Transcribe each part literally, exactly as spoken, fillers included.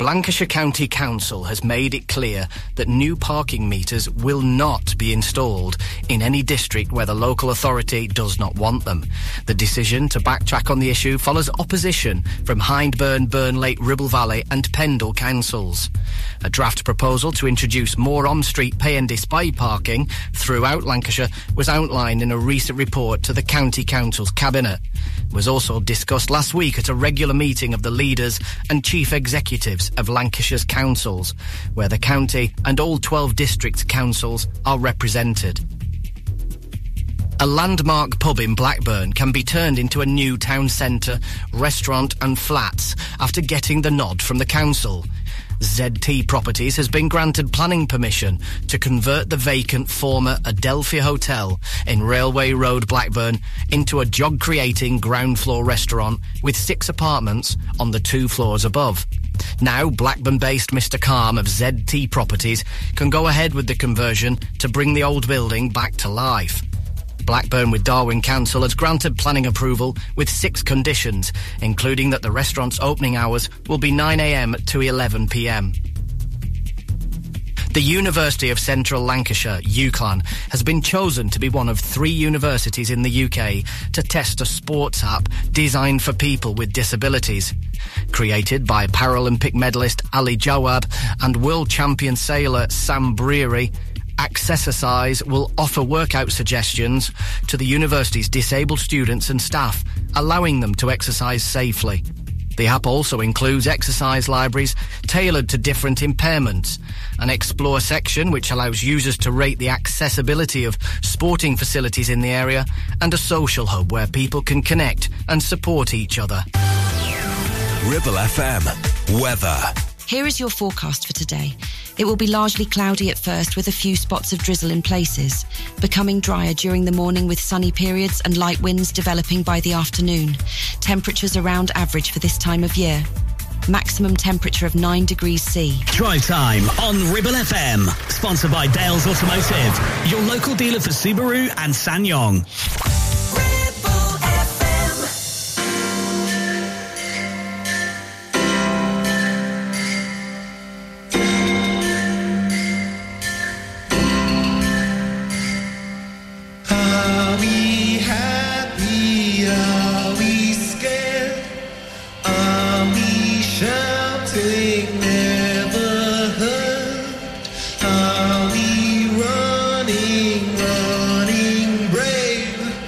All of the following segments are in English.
Lancashire County Council has made it clear that new parking meters will not be installed in any district where the local authority does not want them. The decision to backtrack on the issue follows opposition from Hindburn, Burnley, Ribble Valley and Pendle councils. A draft proposal to introduce more on-street pay and display parking throughout Lancashire was outlined in a recent report to the County Council's Cabinet. It was also discussed last week at a regular meeting of the leaders and chief executives of Lancashire's councils, where the county and all twelve district councils are represented. A landmark pub in Blackburn can be turned into a new town centre, restaurant and flats after getting the nod from the council. Z T Properties has been granted planning permission to convert the vacant former Adelphi Hotel in Railway Road, Blackburn, into a job-creating ground-floor restaurant with six apartments on the two floors above. Now, Blackburn-based Mister Calm of Z T Properties can go ahead with the conversion to bring the old building back to life. Blackburn with Darwen Council has granted planning approval with six conditions, including that the restaurant's opening hours will be nine a m to eleven p m. The University of Central Lancashire, UCLan, has been chosen to be one of three universities in the U K to test a sports app designed for people with disabilities. Created by Paralympic medalist Ali Jawad and world champion sailor Sam Breary, Accessercise will offer workout suggestions to the university's disabled students and staff, allowing them to exercise safely. The app also includes exercise libraries tailored to different impairments, an explore section which allows users to rate the accessibility of sporting facilities in the area, and a social hub where people can connect and support each other. Ribble F M Weather. Here is your forecast for today. It will be largely cloudy at first with a few spots of drizzle in places, becoming drier during the morning with sunny periods and light winds developing by the afternoon. Temperatures around average for this time of year. Maximum temperature of nine degrees C. Drive time on Ribble F M. Sponsored by Dale's Automotive, your local dealer for Subaru and Ssangyong. Are we running, running brave?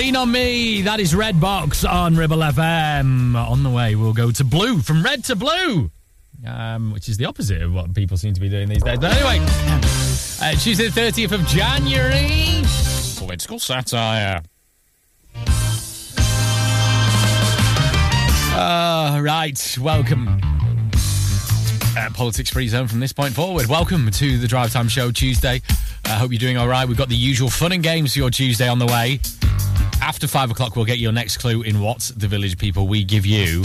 Lean On Me, that is Red Box on Ribble F M. On the way, we'll go to blue, from red to blue, um, which is the opposite of what people seem to be doing these days. But anyway, uh, Tuesday the thirtieth of January, political satire. Uh, right, welcome. Uh, Politics-free zone from this point forward. Welcome to the Drive Time Show Tuesday. I uh, hope you're doing all right. We've got the usual fun and games for your Tuesday on the way. After five o'clock, we'll get your next clue in What's the Village, people. We give you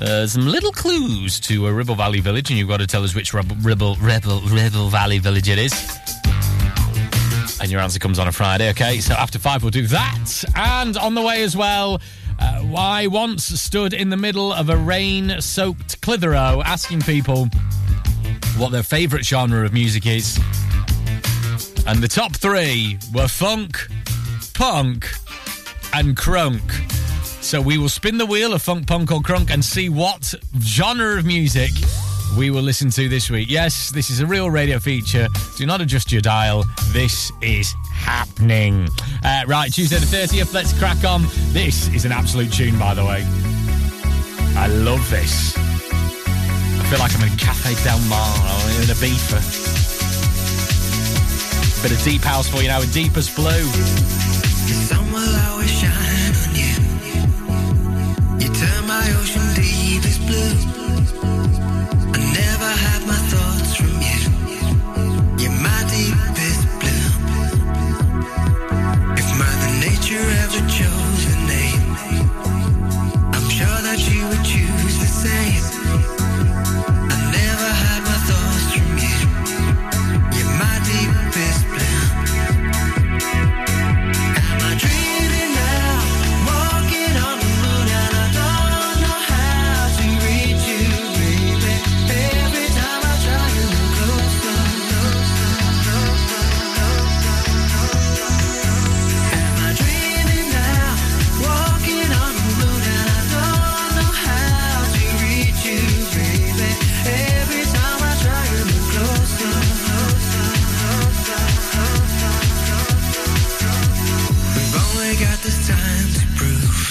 uh, some little clues to a Ribble Valley village, and you've got to tell us which Ribble, Ribble, Ribble, Ribble Valley village it is. And your answer comes on a Friday, okay? So after five, we'll do that. And on the way as well, Uh, I once stood in the middle of a rain-soaked Clitheroe asking people what their favourite genre of music is. And the top three were funk, punk and crunk. So we will spin the wheel of funk, punk or crunk and see what genre of music we will listen to this week. Yes, this is a real radio feature. Do not adjust your dial. This is happening. Uh, right, Tuesday the thirtieth, let's crack on. This is an absolute tune, by the way. I love this. I feel like I'm in Cafe Del Mar or in a beefer. Bit of deep house for you now with Deepest Blue. The sun will always shine on you. You turn my ocean deepest blue. I have my thoughts from you. You're my deepest blue. If Mother Nature ever chose a name, I'm sure that she would choose the same. I never had my thoughts from you. You're my deepest blue. Am I dreaming now? Walking on the moon, and I don't know how to reach you, baby. This time to prove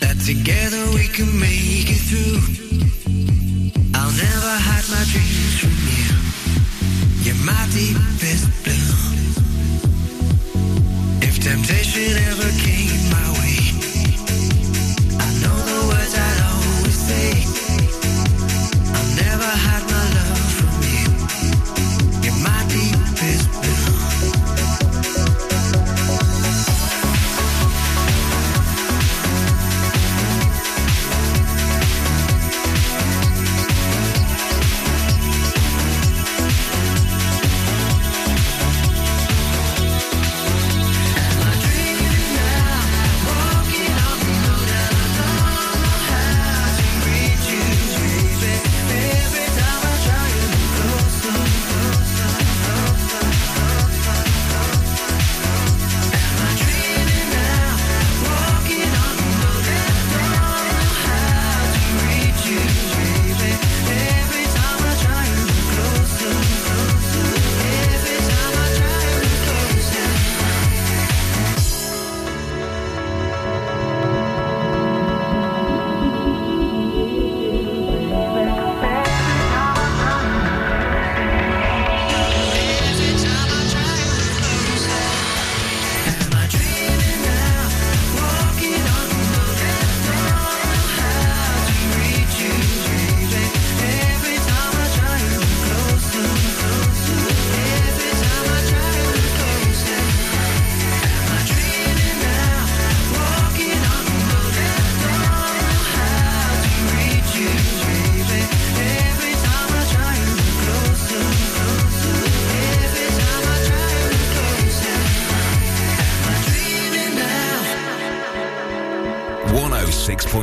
that together we can make it through. I'll never hide my dreams from you. You're my deepest blue. If temptation ever came my way, I know the words I'd always say. I'll never hide my love from you. You're my deepest blue.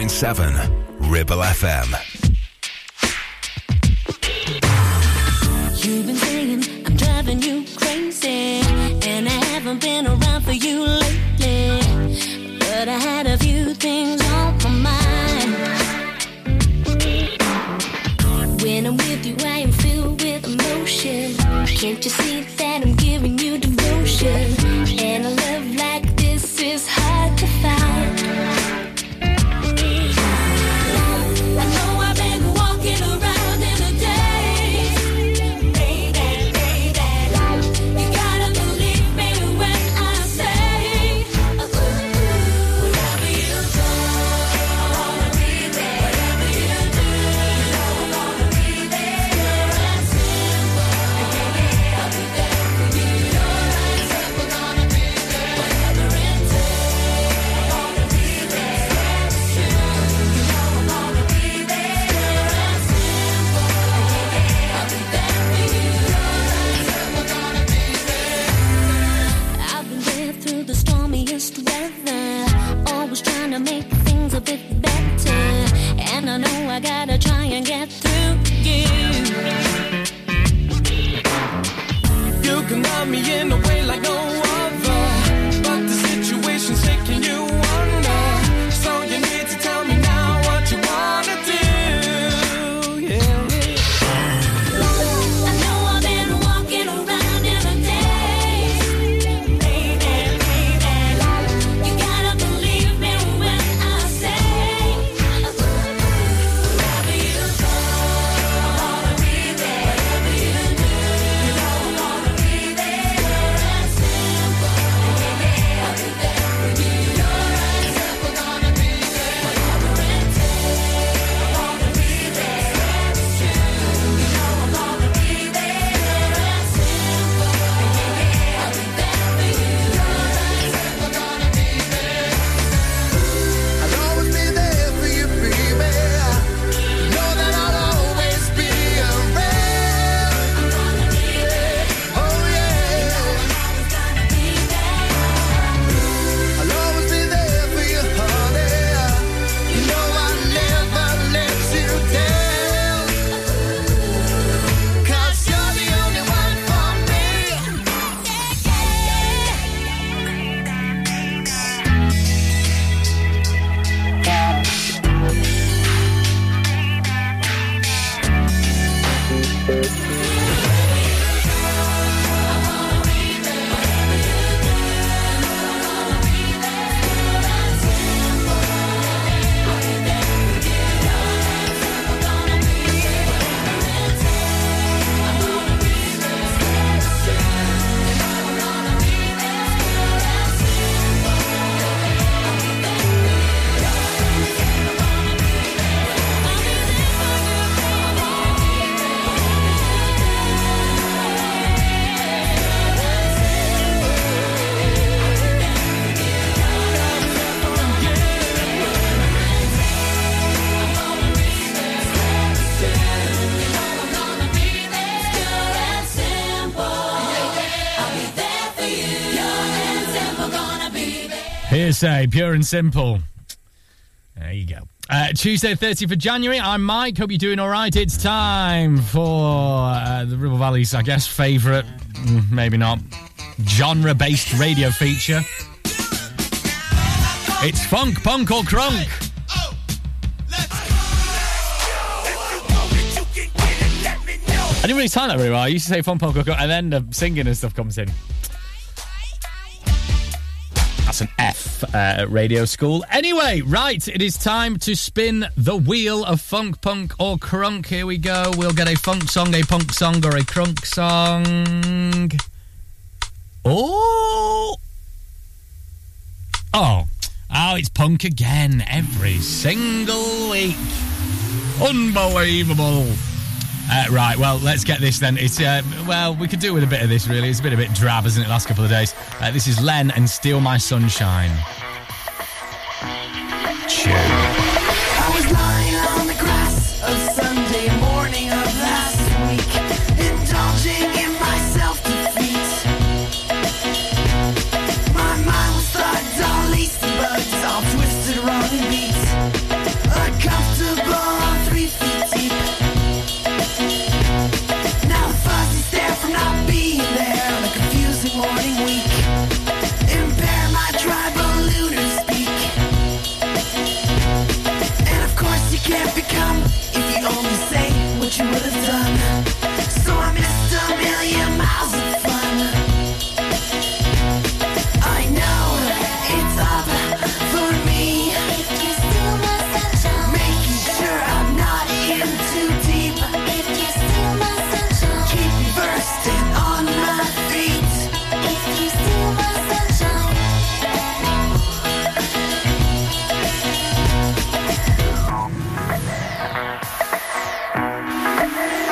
Seven Ribble F M. You've been saying I'm driving you crazy, and I haven't been around for you lately. But I had a few things on my mind. When I'm with you, I am filled with emotion. Can't you see that I'm giving you devotion? And a love like this is hard. trying to make things a bit better, and I know I gotta try and get through you. You can love me in a way like no other, but the situation's taking you under, so you need to tell me now what you wanna do. Say pure and simple. There you go. Uh, Tuesday, thirtieth of January. I'm Mike. Hope you're doing all right. It's time for uh, the Ribble Valley's, I guess, favourite, maybe not, genre-based radio feature. It's funk, punk, or crunk. I didn't really sound that very well. I used to say funk, punk, or crunk, and then the singing and stuff comes in. That's an F uh, at radio school. Anyway, right, it is time to spin the wheel of funk, punk or crunk. Here we go. We'll get a funk song, a punk song or a crunk song. Oh! Oh. Oh, it's punk again every single week. Unbelievable. Uh, right, well, let's get this then. It's uh, well, we could do with a bit of this, really. It's been a bit drab, isn't it, the last couple of days? Uh, this is Len and Steal My Sunshine. Chew. I was lying on the grass of Sunday morning of last week, indulging in my self-defeat. My mind was thugged, all laced and bugged, all twisted, wrong and beat. Uncomfortable on three feet deep. You would have done. So I missed a million miles of fun. I know it's up for me. If you steal my sunshine, making sure I'm not in too deep. If you steal my sunshine, keep me bursting on my feet. If you steal my sunshine. Yeah.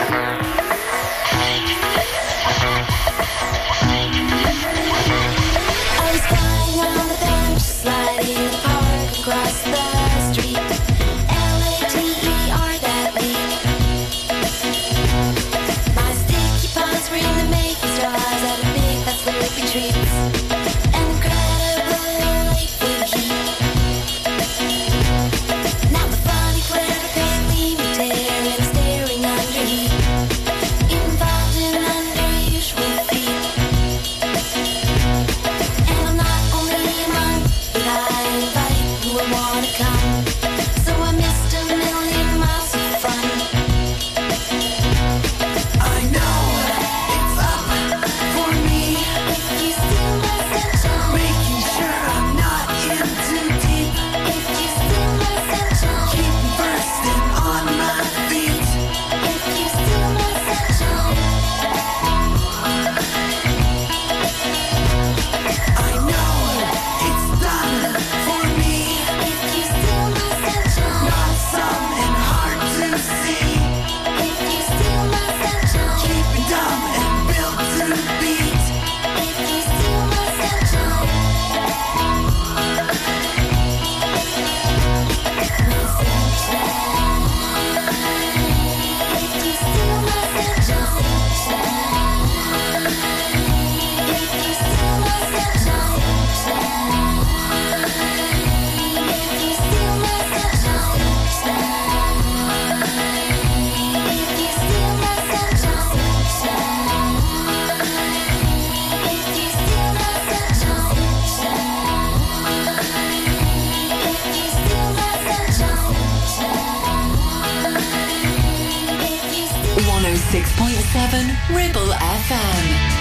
one oh six point seven Ribble F M.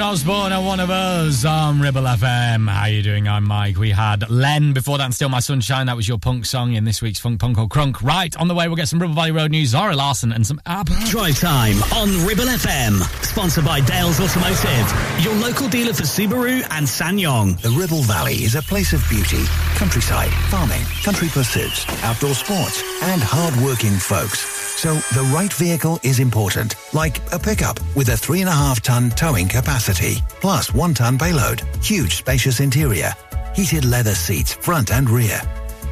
Osborne and One of Us on Ribble F M. How you doing? I'm Mike. We had Len before that and Still My Sunshine. That was your punk song in this week's Funk Punk or Crunk. Right, on the way we'll get some Ribble Valley Road news, Zara Larson and some Ab. Drive Time on Ribble F M. Sponsored by Dale's Automotive, your local dealer for Subaru and Ssangyong. The Ribble Valley is a place of beauty, countryside, farming, country pursuits, outdoor sports and hard-working folks. So the right vehicle is important, like a pickup with a three point five tonne towing capacity, plus one tonne payload, huge spacious interior, heated leather seats front and rear,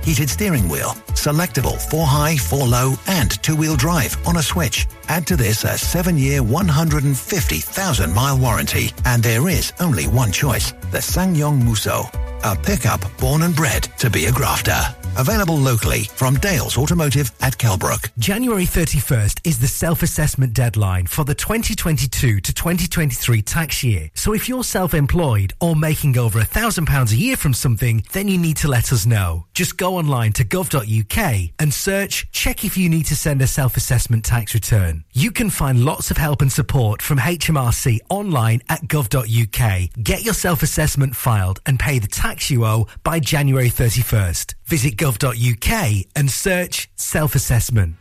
heated steering wheel, selectable four high, four low and two-wheel drive on a switch. Add to this a seven year, one hundred fifty thousand mile warranty, and there is only one choice, the Ssangyong Muso, a pickup born and bred to be a grafter. Available locally from Dale's Automotive at Kelbrook. January thirty-first is the self-assessment deadline for the twenty twenty-two to twenty twenty-three tax year. So if you're self-employed or making over one thousand pounds a year from something, then you need to let us know. Just go online to gov dot U K and search "Check if you need to send a self-assessment tax return." You can find lots of help and support from H M R C online at gov dot U K. Get your self-assessment filed and pay the tax you owe by January thirty-first. Visit gov dot U K and search self-assessment.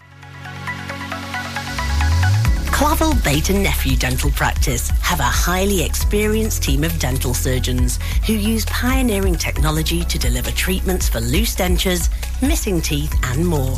Clavell Bate and Nephew Dental Practice have a highly experienced team of dental surgeons who use pioneering technology to deliver treatments for loose dentures, missing teeth and more.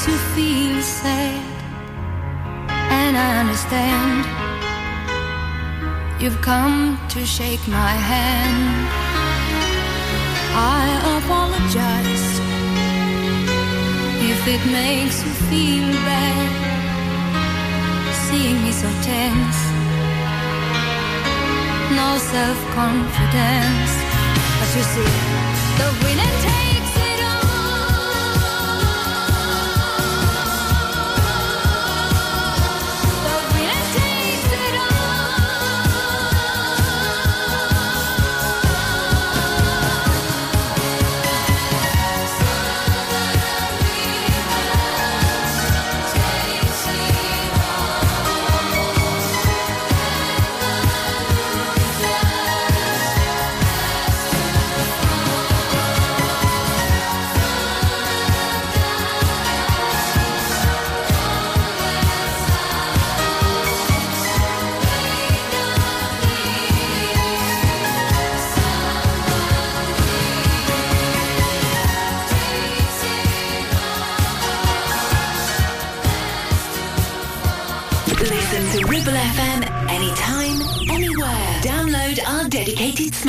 makes you feel sad, and I understand. You've come to shake my hand. I apologize if it makes you feel bad, seeing me so tense, no self-confidence. But you see, the winner takes it.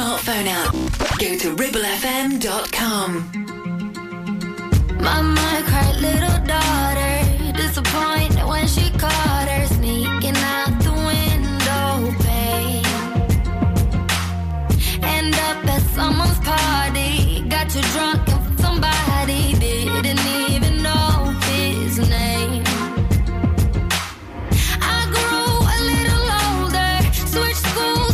Smartphone app. Go to ribble f m dot com. My, my, cried little daughter, disappointed when she caught her sneaking out the window pane. End up at someone's party, got too drunk and fucked somebody, didn't even know his name. I grew a little older, switched schools.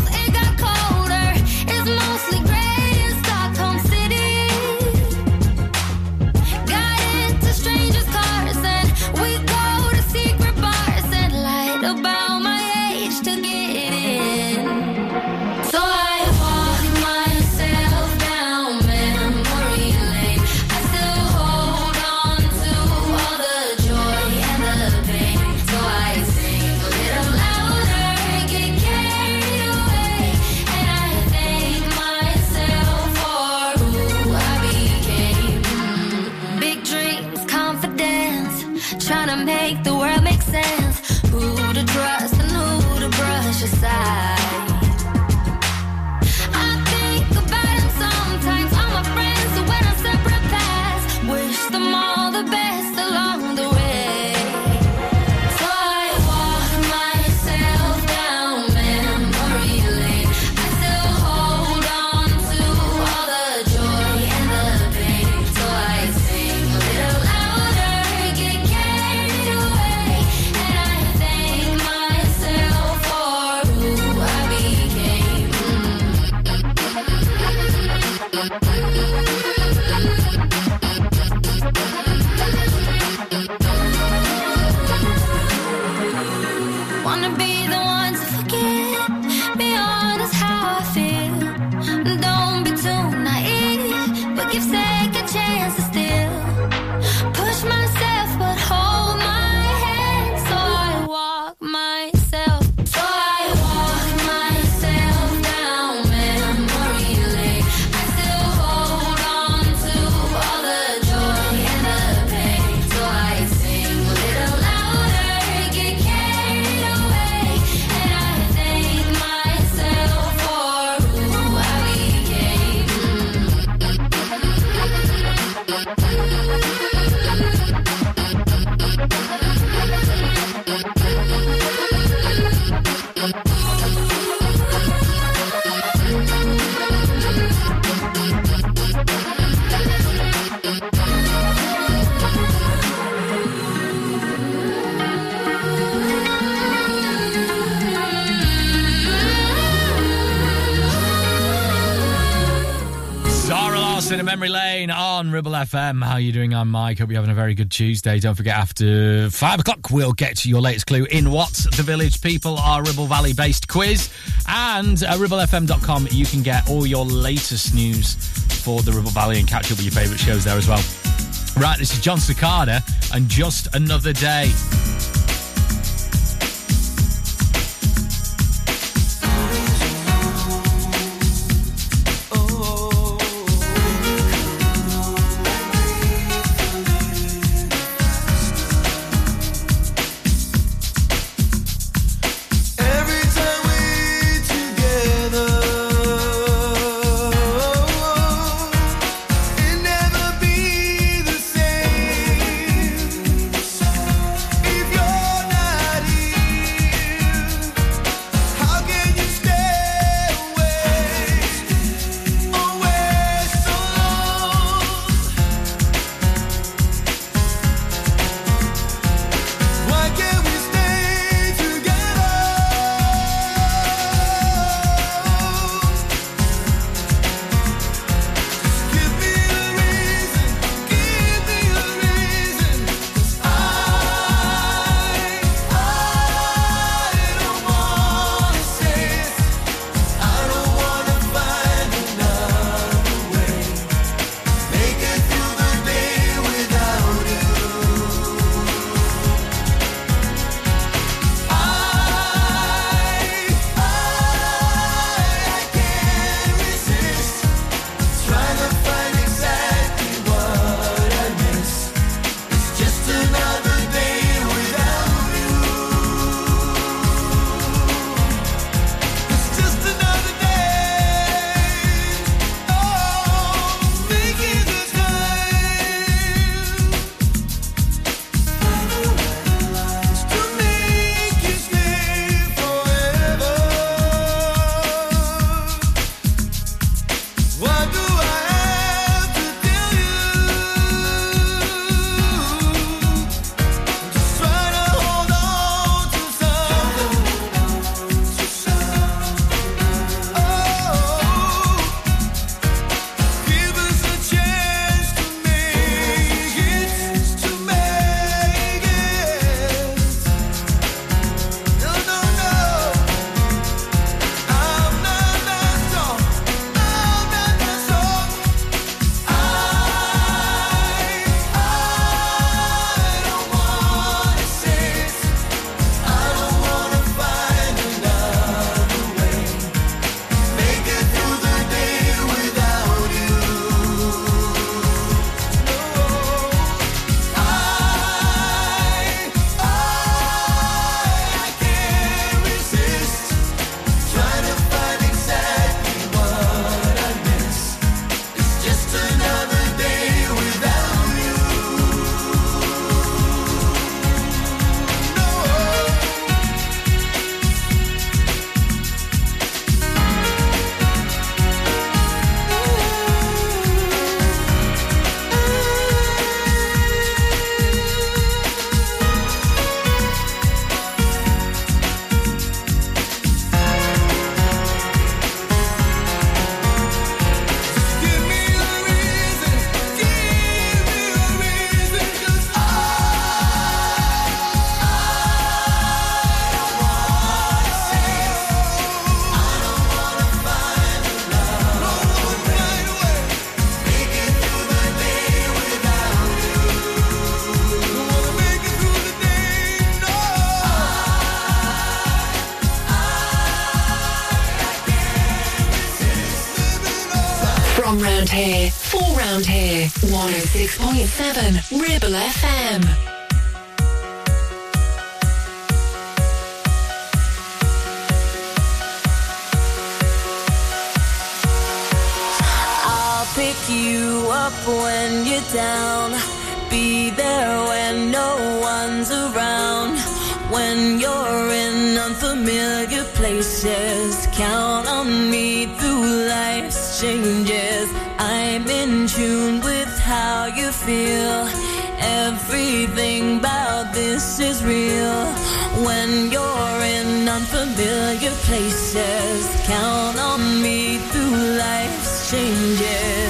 Ribble F M, how are you doing? I'm Mike. Hope you're having a very good Tuesday. Don't forget, after five o'clock, we'll get to your latest clue in What the Village People Are Ribble Valley-based quiz. And at ribble f m dot com, you can get all your latest news for the Ribble Valley and catch up with your favourite shows there as well. Right, this is John Cicada and Just Another Day. from round here, for round here. one oh six point seven Ribble F M. Pick you up when you're down, be there when no one's around, when you're in unfamiliar places, count on me through life's changes. I'm in tune with how you feel, everything about this is real, when you're in unfamiliar places, count on me through life's changes.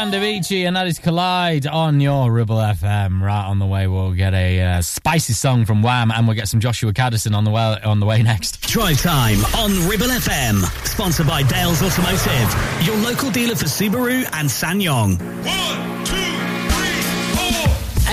And Avicii, and that is Collide on your Ribble F M. Right on the way, we'll get a uh, spicy song from Wham, and we'll get some Joshua Caddison on the way, on the way next. Drive Time on Ribble F M, sponsored by Dale's Automotive, your local dealer for Subaru and Ssangyong. One, two, three, four.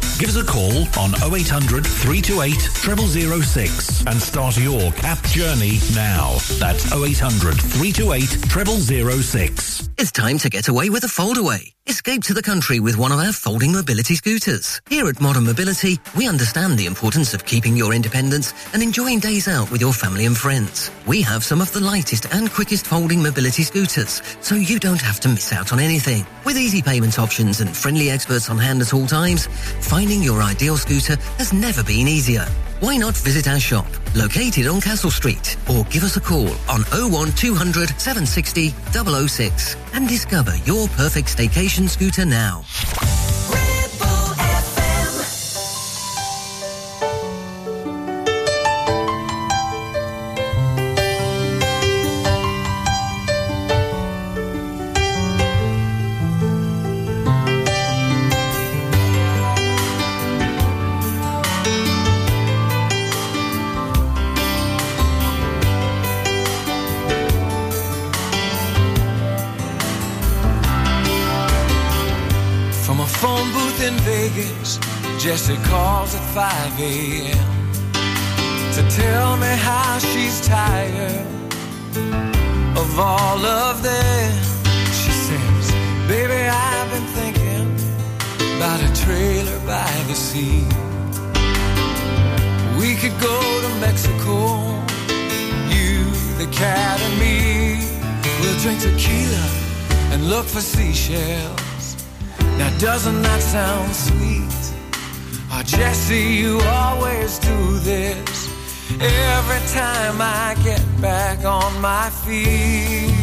Give us a call on oh eight hundred, three two eight, zero zero zero six and start your C A P journey now. That's oh eight hundred, three two eight, zero zero zero six. It's time to get away with a foldaway. Escape to the country with one of our folding mobility scooters. Here at Modern Mobility, we understand the importance of keeping your independence and enjoying days out with your family and friends. We have some of the lightest and quickest folding mobility scooters, so you don't have to miss out on anything. With easy payment options and friendly experts on hand at all times, finding your ideal scooter has never been easier. Why not visit our shop, located on Castle Street, or give us a call on oh one two hundred, seven six zero, zero zero six and discover your perfect staycation scooter now. Jessie calls at five a.m. to tell me how she's tired of all of this. She says, baby, I've been thinking about a trailer by the sea. We could go to Mexico, you, the cat and me. We'll drink tequila and look for seashells. Now doesn't that sound sweet? Oh, Jessie, you always do this every time I get back on my feet.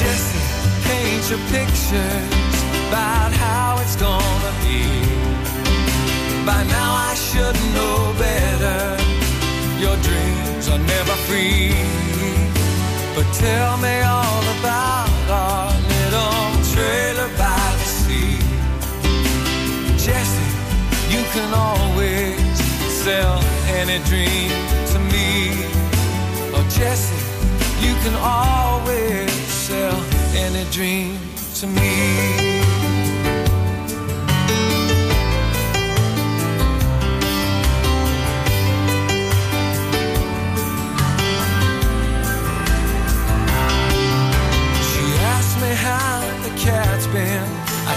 Jessie, paint your pictures about how it's gonna be. By now I should know better. Your dreams are never free. But tell me all about our little trailer by the sea. Jessie, you can always sell any dream to me. Oh, Jessie, you can always sell any dream to me. How the cat's been, I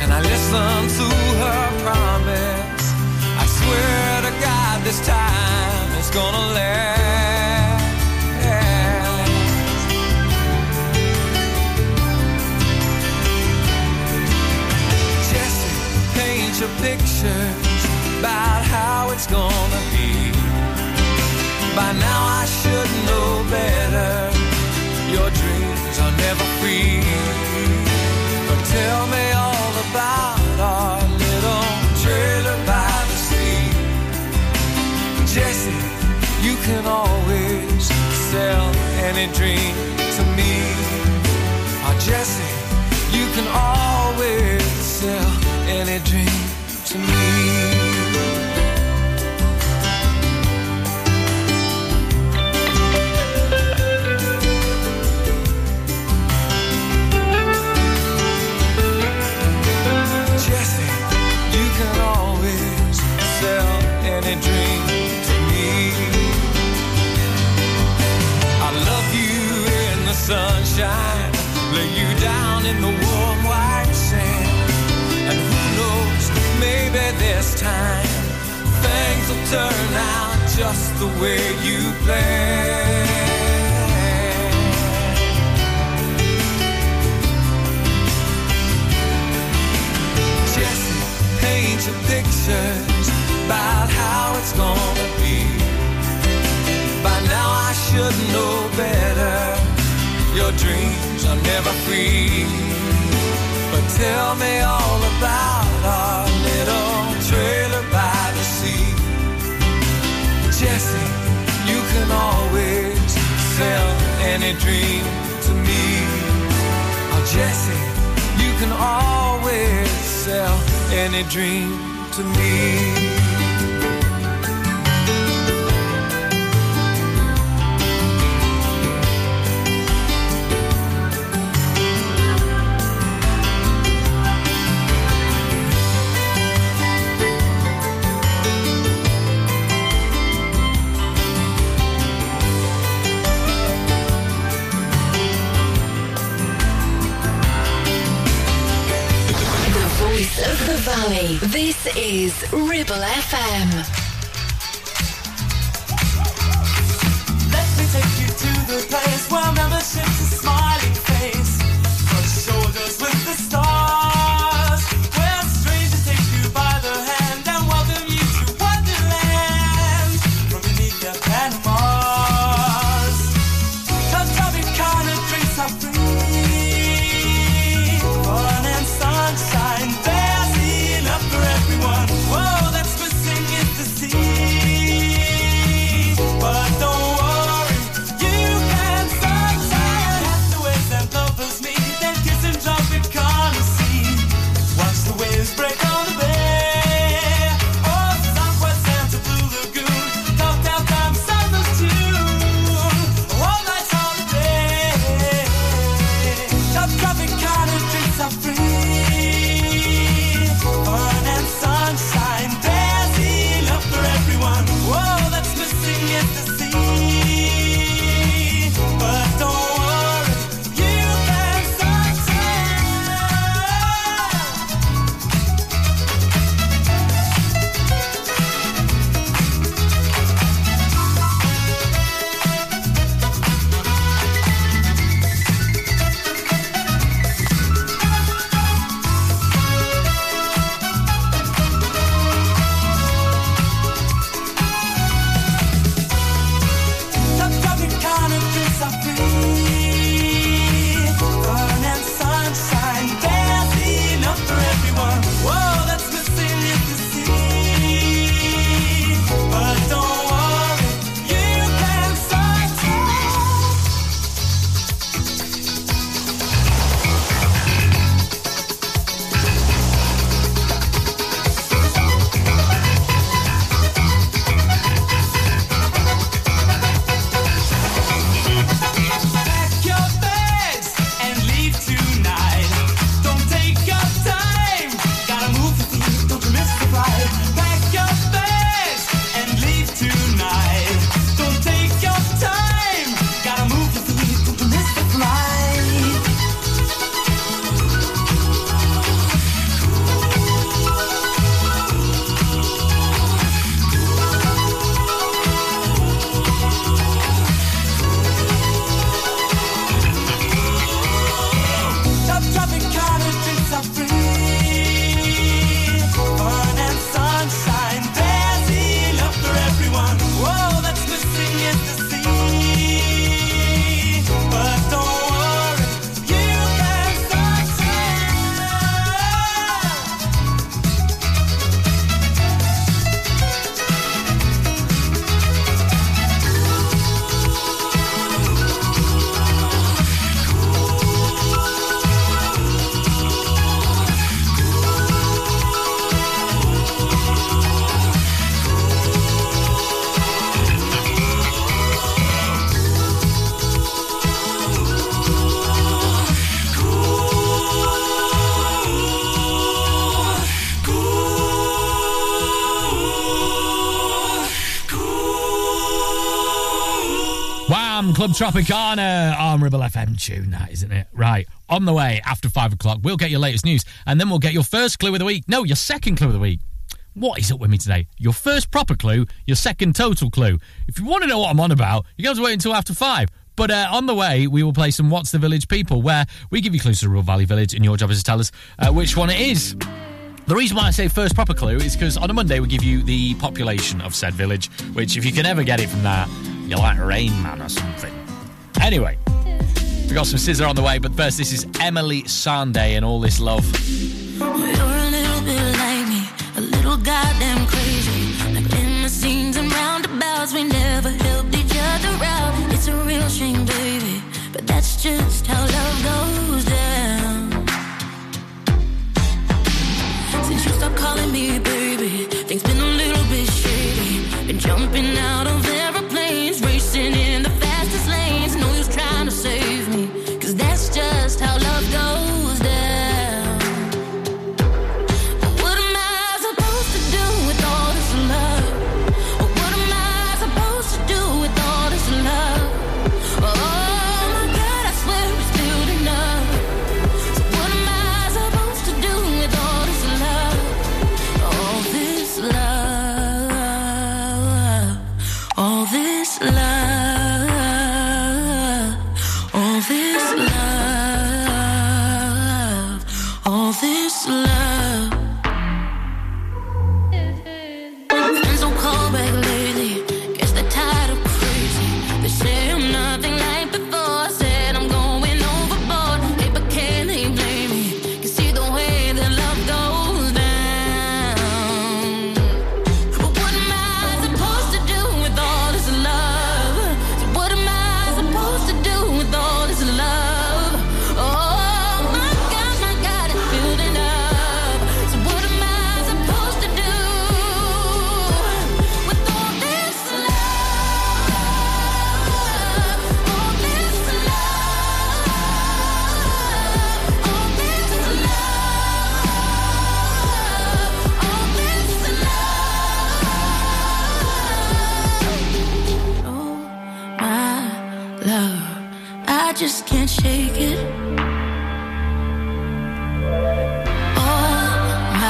And I listen to her promise. I swear to God this time it's gonna last. Jessie, paint your pictures about how it's gonna be. By now I should know better. Your dreams are never free. But tell me all about our little trailer by the sea. Jessie, you can always sell any dream to me. Oh, Jessie, you can always sell any dream to me. shine, lay you down in the warm white sand. And who knows, maybe this time things will turn out just the way you planned. Jesse paints your pictures about how it's gonna be. By now I should know better. Your dreams are never free. But tell me all about our little trailer by the sea. Jesse, you can always sell any dream to me. Oh, Jesse, you can always sell any dream to me. Valley. This is Ribble F M. Let me take you to the place where membership's a smiling face, but shoulders with the stars, where strangers take you by the hand and welcome you to Wonderland from beneath the Panama's. Just tell me kind of drinks are free, fun and sunshine. Whoa, that's missing in the Club Tropicana on Ribble F M tune, that, isn't it? Right, on the way after five o'clock, we'll get your latest news and then we'll get your first clue of the week. No, your second clue of the week. What is up with me today? Your first proper clue, your second total clue. If you want to know what I'm on about, you got to wait until after five. But uh, on the way, we will play some What's the Village People, where we give you clues to the Ribble Valley Village, and your job is to tell us uh, which one it is. The reason why I say first proper clue is because on a Monday we give you the population of said village, which if you can ever get it from that, you're like Rain Man or something. Anyway, we got some scissor on the way, but first this is Emily Sande and All This Love. You're a little bit like me, a little goddamn crazy, like in the scenes and roundabouts we never helped each other out. It's a real shame, baby, but that's just how love goes down. Since you stopped calling me baby, things been a little bit shady. Been jumping out of airplanes, racing in the fastest lanes. No use trying to save me, 'cause that's just how love goes down. But what am I supposed to do with all this love? Or what am I supposed to do with all this love? Oh my God, I swear it's good enough. So what am I supposed to do with all love, all this love, all this love, all this love. I've been so cold back lately, guess they're tired of crazy. They say I'm nothing like before, I said I'm going overboard. Hey, but can they blame me? Can see the way that love goes down. Supposed to do with all this love? So what am I supposed to do with all this love? Oh my God, my God, it's building up. So what am I supposed to do with all this love? All this love, all this love, all this love. Oh my love, I just can't shake it. Oh my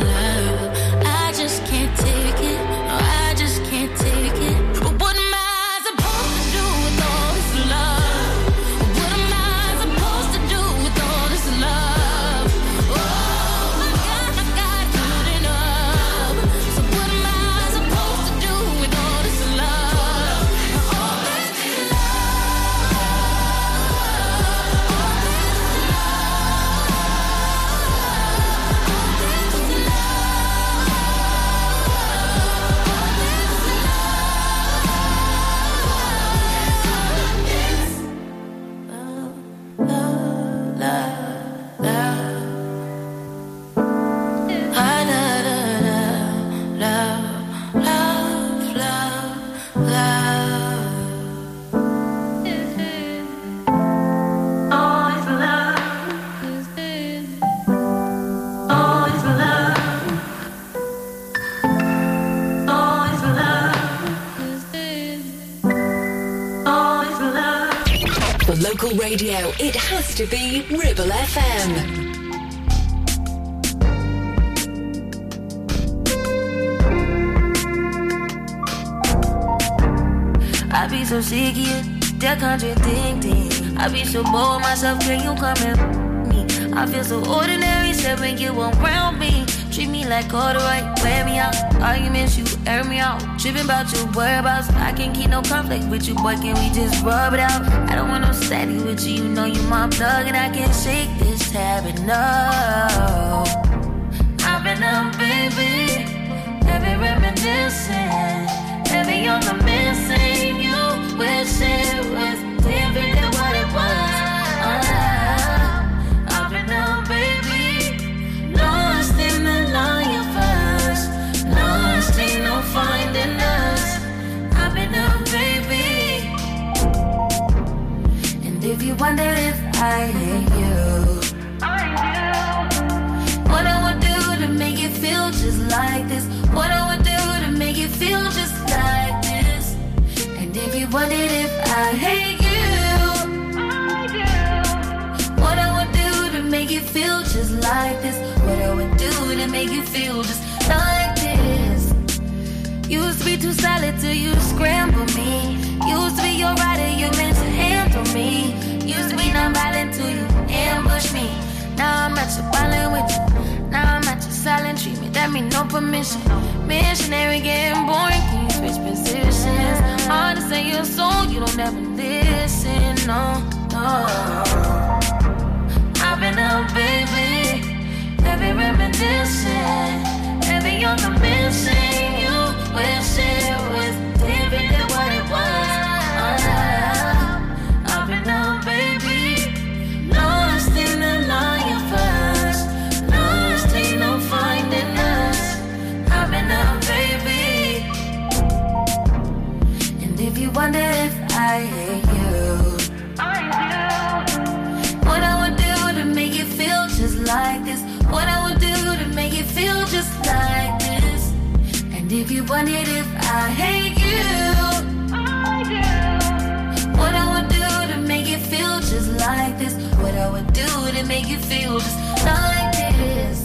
love, I just can't take it. No, I just can't take it. What am I supposed to do with all this love? What am I supposed to do with all this love? Oh my God, my God, good enough. So what am I supposed to do with all this love? All this For local radio, it has to be Ribble F M. I be so sick of they're contradicting. I be so bold myself, can you come and f- me? I feel so ordinary, said when you around me. Treat me like corduroy, wear me out. Arguments, you air me out. Tripping about your whereabouts. I can't keep no conflict with you, boy, can we just rub it out? I don't want no sadie with you, you know you my plug, and I can't shake this habit, no. I've been up, baby, heavy reminiscing, heavy on the missing. You wish it was different than what it was. Uh, I've been up, baby, lost in the lost in no finding us. I've been up, baby. And if you wonder if I hate you, I do. What I would do to make it feel just like this. What I would do to make it feel just like this. And And if you wondered if I hate you, I do. What I would do to make you feel just like this, what I would do to make you feel just like this. Used to be too solid till you scramble me. Used to be your rider, you meant to handle me. Used to be non-violent till you ambush me. Now I'm at your violent with you. Now I'm at your silent treatment, that mean no permission. Missionary getting boring, can you switch positions? Hard to say your soul, you don't ever listen, no, no. I've been out, baby, every reminiscing, every on the mission, you wish it was different than what it was. Oh, I've been out, baby, lost in the lion first, lost in no finding us. I've been out, baby, and if you wonder if I hate you, I do. What I would do to make you feel just like this. What I would do to make you feel just like this. And if you wondered if I hate you, I do. What I would do to make you feel just like this. What I would do to make you feel just like this.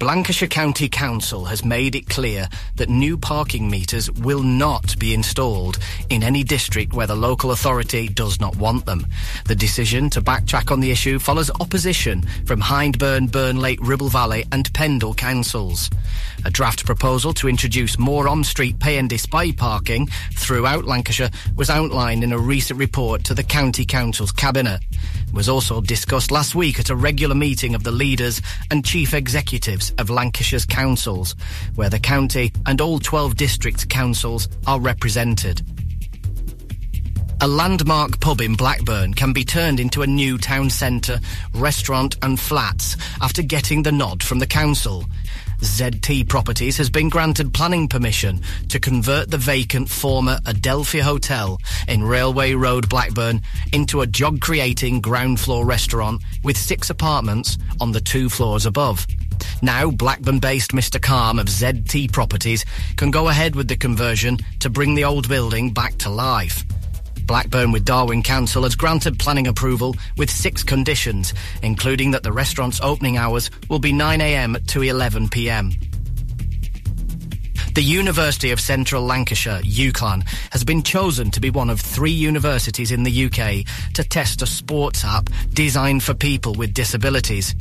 Lancashire County Council has made it clear that new parking meters will not be installed in any district where the local authority does not want them. The decision to backtrack on the issue follows opposition from Hindburn, Burnley, Ribble Valley and Pendle councils. A draft proposal to introduce more on-street pay and display parking throughout Lancashire was outlined in a recent report to the County Council's Cabinet. It was also discussed last week at a regular meeting of the leaders and chief executives of Lancashire's councils, where the county and all twelve district councils are represented. A landmark pub in Blackburn can be turned into a new town centre, restaurant and flats after getting the nod from the council. Z T Properties has been granted planning permission to convert the vacant former Adelphi Hotel in Railway Road, Blackburn, into a job-creating ground-floor restaurant with six apartments on the two floors above. Now, Blackburn-based Mister Calm of Z T Properties can go ahead with the conversion to bring the old building back to life. Blackburn with Darwen Council has granted planning approval with six conditions, including that the restaurant's opening hours will be nine a m to eleven p m. The University of Central Lancashire, UCLan, has been chosen to be one of three universities in the U K to test a sports app designed for people with disabilities.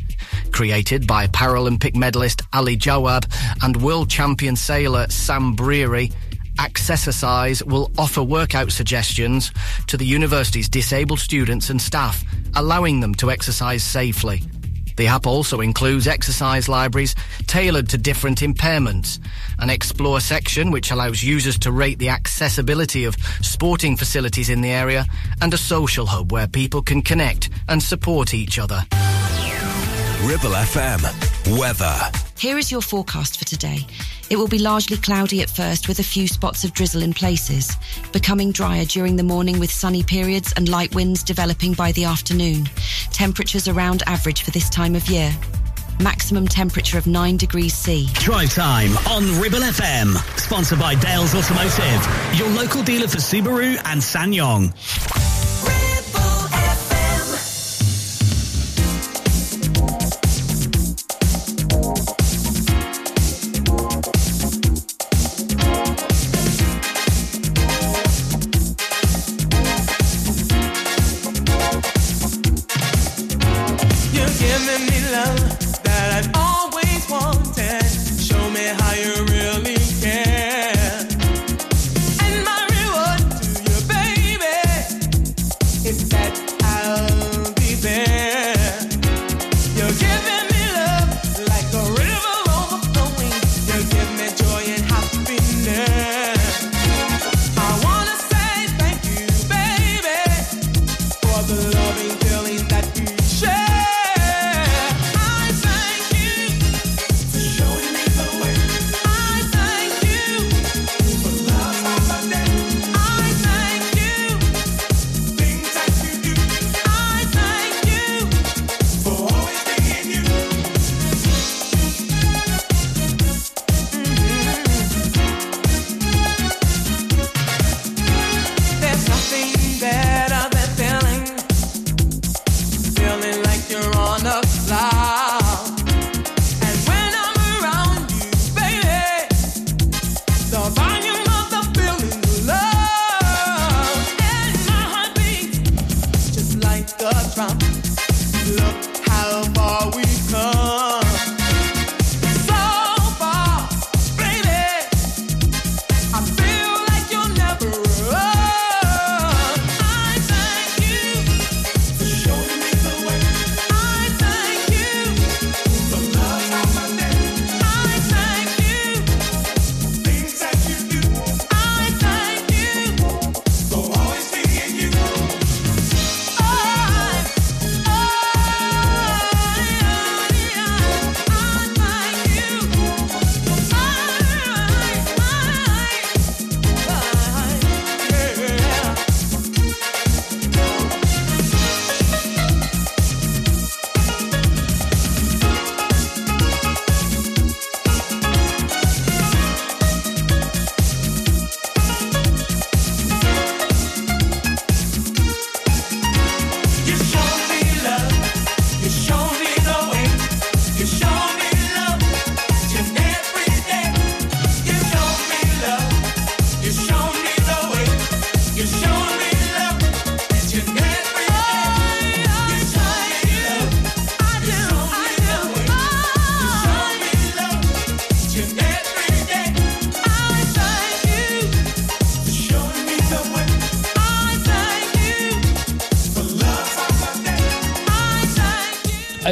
Created by Paralympic medalist Ali Jawad and world champion sailor Sam Breary, Accessercise will offer workout suggestions to the university's disabled students and staff, allowing them to exercise safely. The app also includes exercise libraries tailored to different impairments, an explore section which allows users to rate the accessibility of sporting facilities in the area, and a social hub where people can connect and support each other. Ribble F M weather. Here is your forecast for today. It will be largely cloudy at first with a few spots of drizzle in places, becoming drier during the morning with sunny periods and light winds developing by the afternoon. Temperatures around average for this time of year. Maximum temperature of nine degrees C. Drive time on Ribble F M. Sponsored by Dale's Automotive, your local dealer for Subaru and Ssangyong.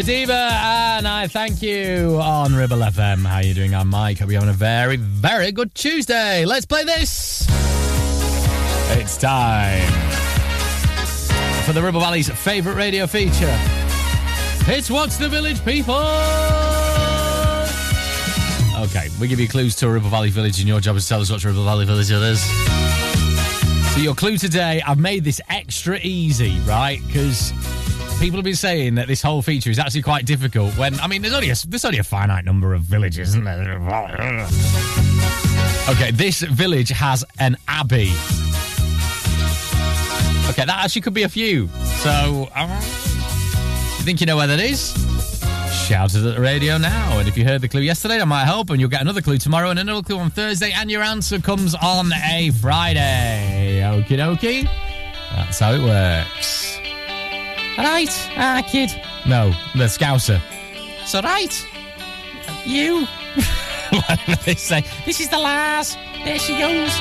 It's Eva, and I thank you on Ribble F M. How are you doing? I'm Mike. Hope you're having a very, very good Tuesday. Let's play this. It's time for the Ribble Valley's favourite radio feature. It's What's the Village People? Okay, we give you clues to a Ribble Valley village, and your job is to tell us what Ribble Valley village it is. So your clue today, I've made this extra easy, right? Because people have been saying that this whole feature is actually quite difficult when, I mean, there's only a, there's only a finite number of villages, isn't there? Okay, this village has an abbey. Okay, that actually could be a few. So, um, you think you know where that is? Shout it at the radio now. And if you heard the clue yesterday, that might help, and you'll get another clue tomorrow and another clue on Thursday, and your answer comes on a Friday. Okie dokie. That's how it works. Right, ah, kid. No, the Scouser. So, right, you. Whatever they say. This is the Lars. There she goes.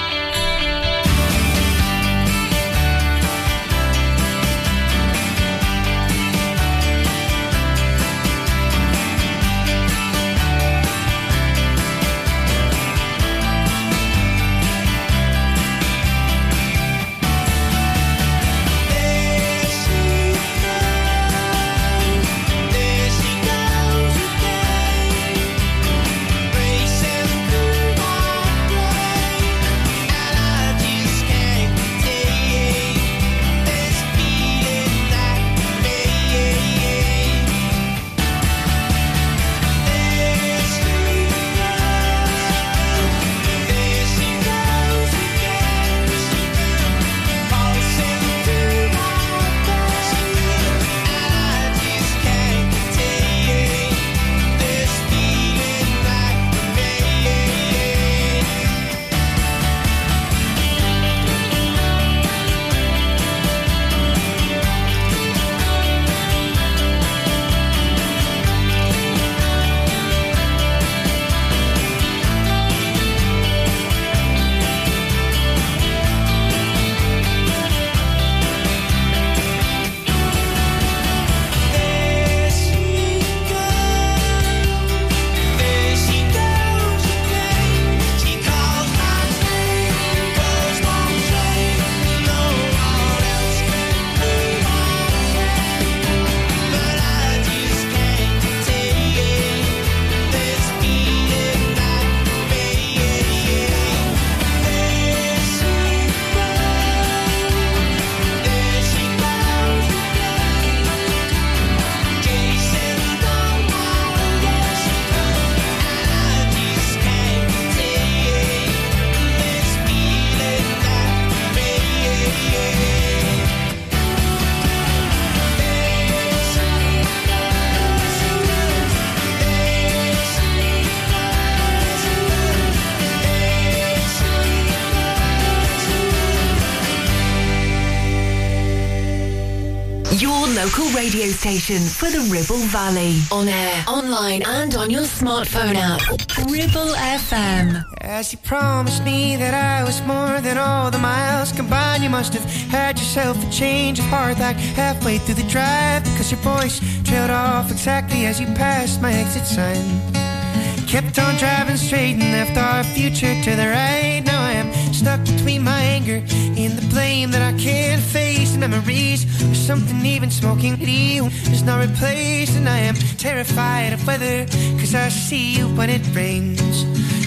Radio station for the Ribble Valley. On air, online and on your smartphone app. Ribble F M. As you promised me that I was more than all the miles combined, you must have had yourself a change of heart like halfway through the drive, because your voice trailed off exactly as you passed my exit sign. Kept on driving straight and left our future to the right. Now I am stuck between my anger and the blame that I can't face, and memories or something even smoking you is not replaced. And I am terrified of weather, cause I see you when it rains.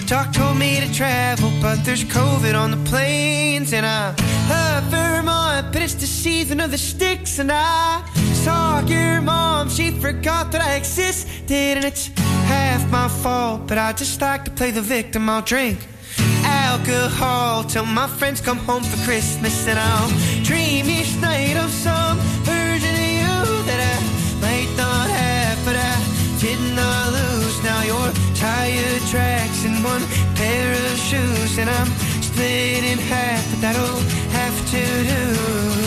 Doc told me to travel, but there's COVID on the planes. And I love Vermont, but it's the season of the sticks. And I saw your mom, she forgot that I existed. And it's half my fault, but I just like to play the victim. I'll drink alcohol till my friends come home for Christmas, and I'll dream each night of some version of you that I might not have, but I did not lose. Now your tire tracks in one pair of shoes, and I'm split in half, but that'll have to do.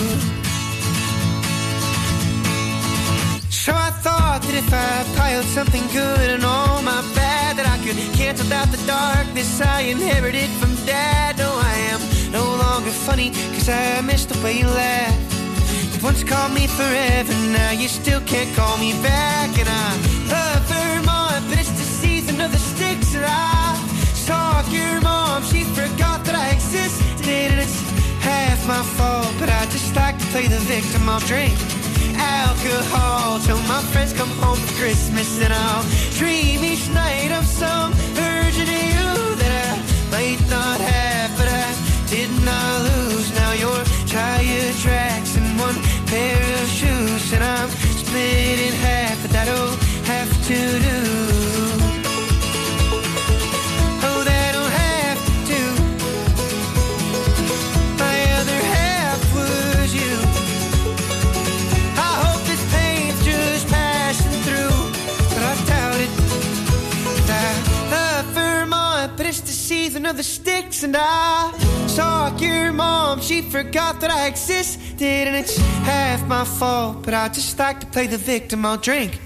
So I thought that if I piled something good and all my bad, that I could cancel out the darkness I inherited from Dad. No, I am no longer funny, cause I miss the way you laugh. You Once called me forever, now you still can't call me back. And I love Vermont, but it's the season of the sticks. And I saw your mom, she forgot that I existed. And it's half my fault, but I just like to play the victim. I'll drink alcohol till my friends come home for Christmas. And I'll dream each night of some version of you that I might not have, but I did not lose. Now your tire tracks in one pair of shoes, and I'm split in half, but that'll have to do. Oh, that'll have to do. My other half was you. I hope this pain's just passing through, but I doubt it. And I love Vermont, but it's the season of the sticks, and I talk your mom, she forgot that I existed. And it's half my fault, but I just like to play the victim. I'll drink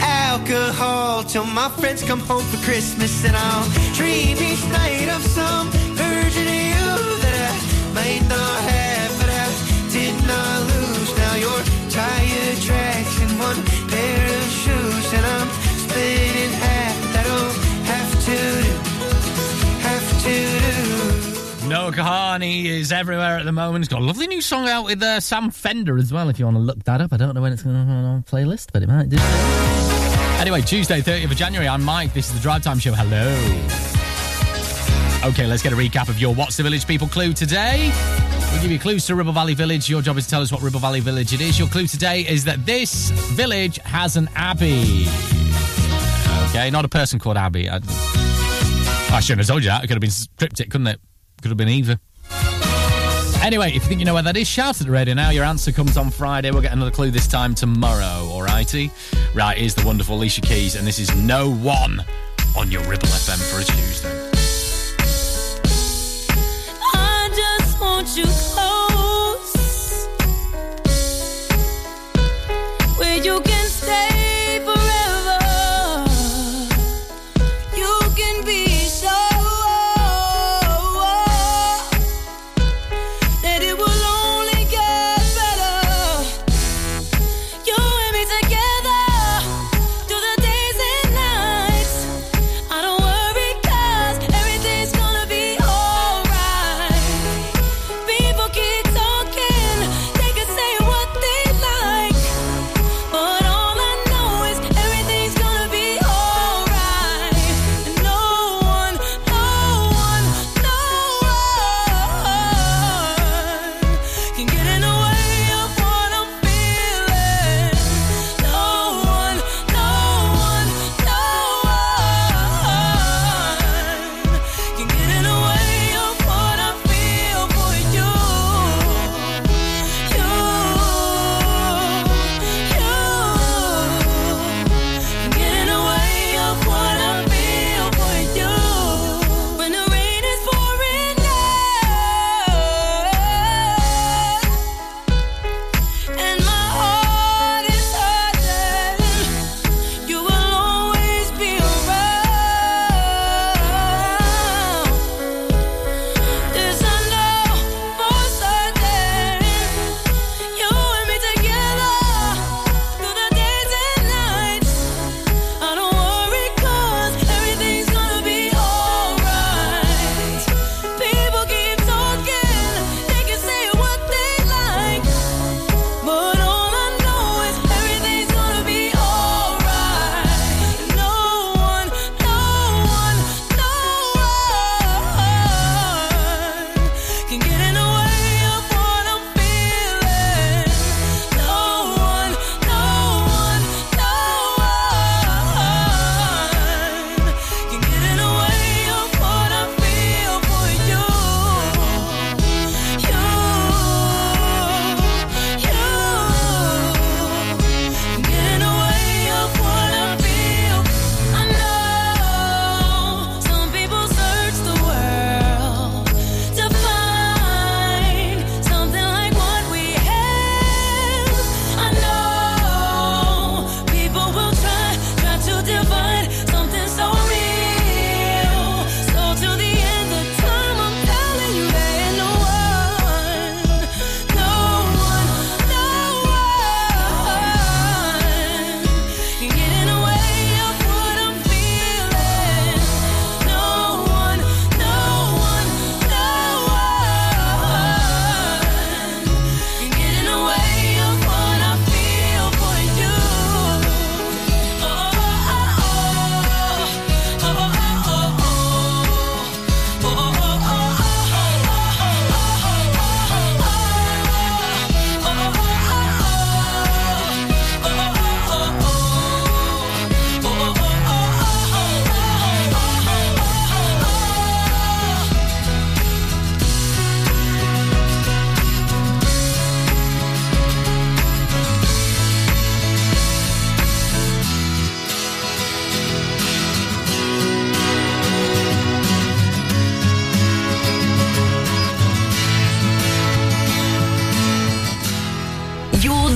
alcohol till my friends come home for Christmas. And I'll dream each night of some version of you that I might not have, but I did not lose. Now your tire tracks in one pair of shoes, and I'm split in half, that'll have to do, have to do. Noah Kahani is everywhere at the moment. He's got a lovely new song out with uh, Sam Fender as well, if you want to look that up. I don't know when it's going to be on the playlist, but it might do. Anyway, Tuesday, thirtieth of January, I'm Mike. This is the Drivetime Show. Hello. OK, let's get a recap of your What's the Village People clue today. We'll give you clues to Ribble Valley Village. Your job is to tell us what Ribble Valley Village it is. Your clue today is that this village has an abbey. OK, not a person called Abbey. I, I shouldn't have told you that. It could have been cryptic, couldn't it? Could have been either. Anyway, if you think you know where that is, shout at the radio now. Your answer comes on Friday. We'll get another clue this time tomorrow, all righty? Right, here's the wonderful Alicia Keys, and this is No One on your Ribble F M for a Tuesday. I just want you close, where you can stay. People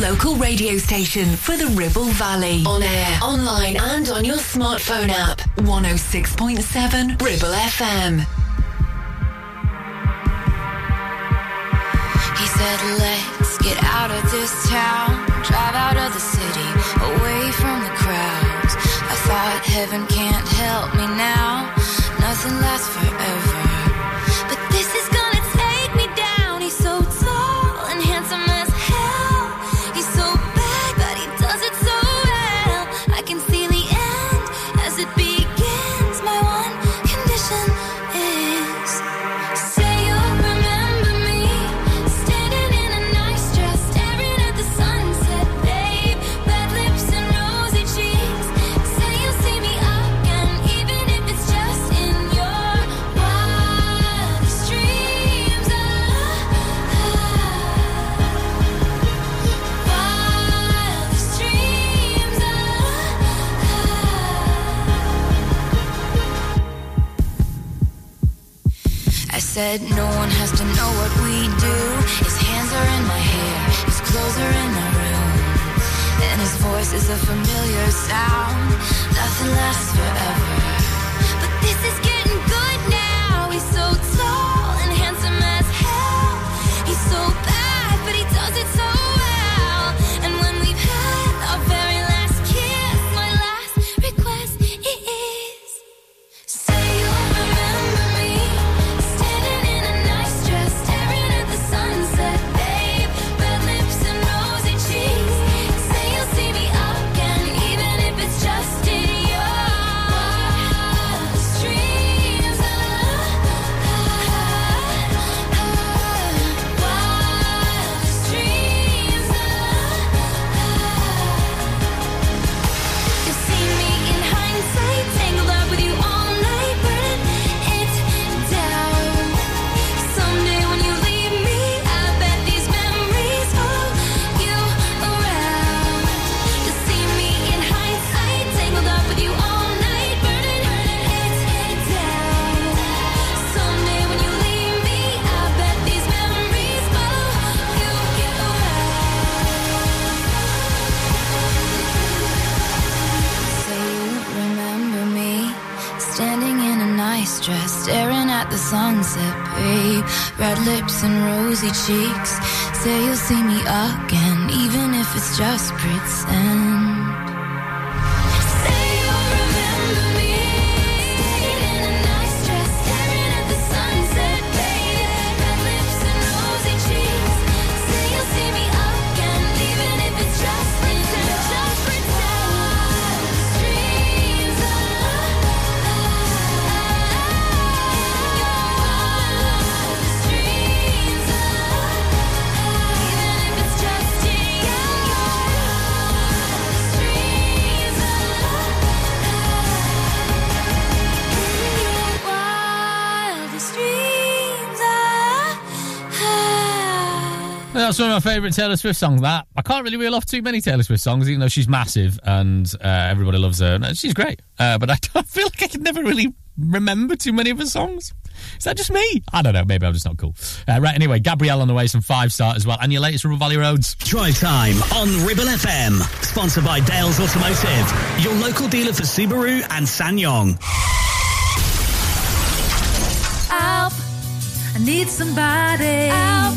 local radio station for the Ribble Valley. On air, online and on your smartphone app. one oh six point seven Ribble F M. He said, let's get out of this town, drive out of the city, away from the crowds. I thought heaven can't help me now, nothing lasts forever. Said no one has to know what we do. His hands are in my hair, his clothes are in my room, and his voice is a familiar sound. Nothing lasts forever, but this is getting good now. He's so tall and handsome as hell. He's so bad, but he does it so well. And when we've had our very last kiss, my last request is, say you'll remember me. Dressed, staring at the sunset, babe. Red lips and rosy cheeks. Say you'll see me again, even if it's just pretend. That's one of my favourite Taylor Swift songs, that. I can't really reel off too many Taylor Swift songs, even though she's massive and uh, everybody loves her. And she's great. Uh, but I, I feel like I can never really remember too many of her songs. Is that just me? I don't know. Maybe I'm just not cool. Uh, right, anyway, Gabrielle on the way, some Five Star as well. And your latest Ribble Valley Roads. Drive Time on Ribble F M. Sponsored by Dale's Automotive. Your local dealer for Subaru and Ssangyong. Alp, I need somebody. Alp.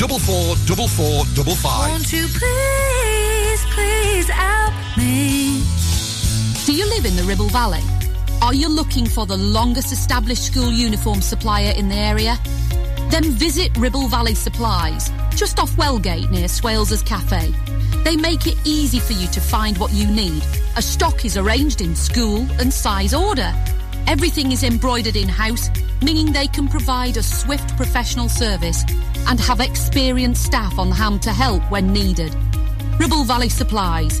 four four four, four five five. Won't you please? Please help me. Do you live in the Ribble Valley? Are you looking for the longest established school uniform supplier in the area? Then visit Ribble Valley Supplies, just off Wellgate near Swales's Cafe. They make it easy for you to find what you need, as stock is arranged in school and size order. Everything is embroidered in-house, meaning they can provide a swift professional service and have experienced staff on hand to help when needed. Ribble Valley Supplies,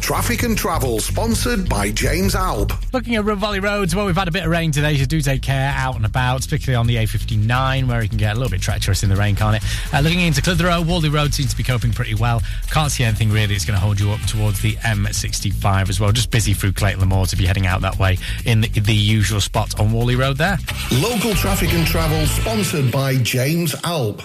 Traffic and Travel, sponsored by James Alp. Looking at Ribble Valley roads, well, we've had a bit of rain today, so do take care out and about, particularly on the A fifty-nine, where it can get a little bit treacherous in the rain, can't it? Uh, looking into Clitheroe, Wally Road seems to be coping pretty well. Can't see anything really that's going to hold you up towards the M sixty-five as well. Just busy through Clayton-le-Moors if you're heading out that way in the, the usual spot on Wally Road there. Local Traffic and Travel, sponsored by James Alp.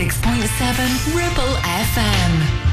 one oh six point seven Ribble F M.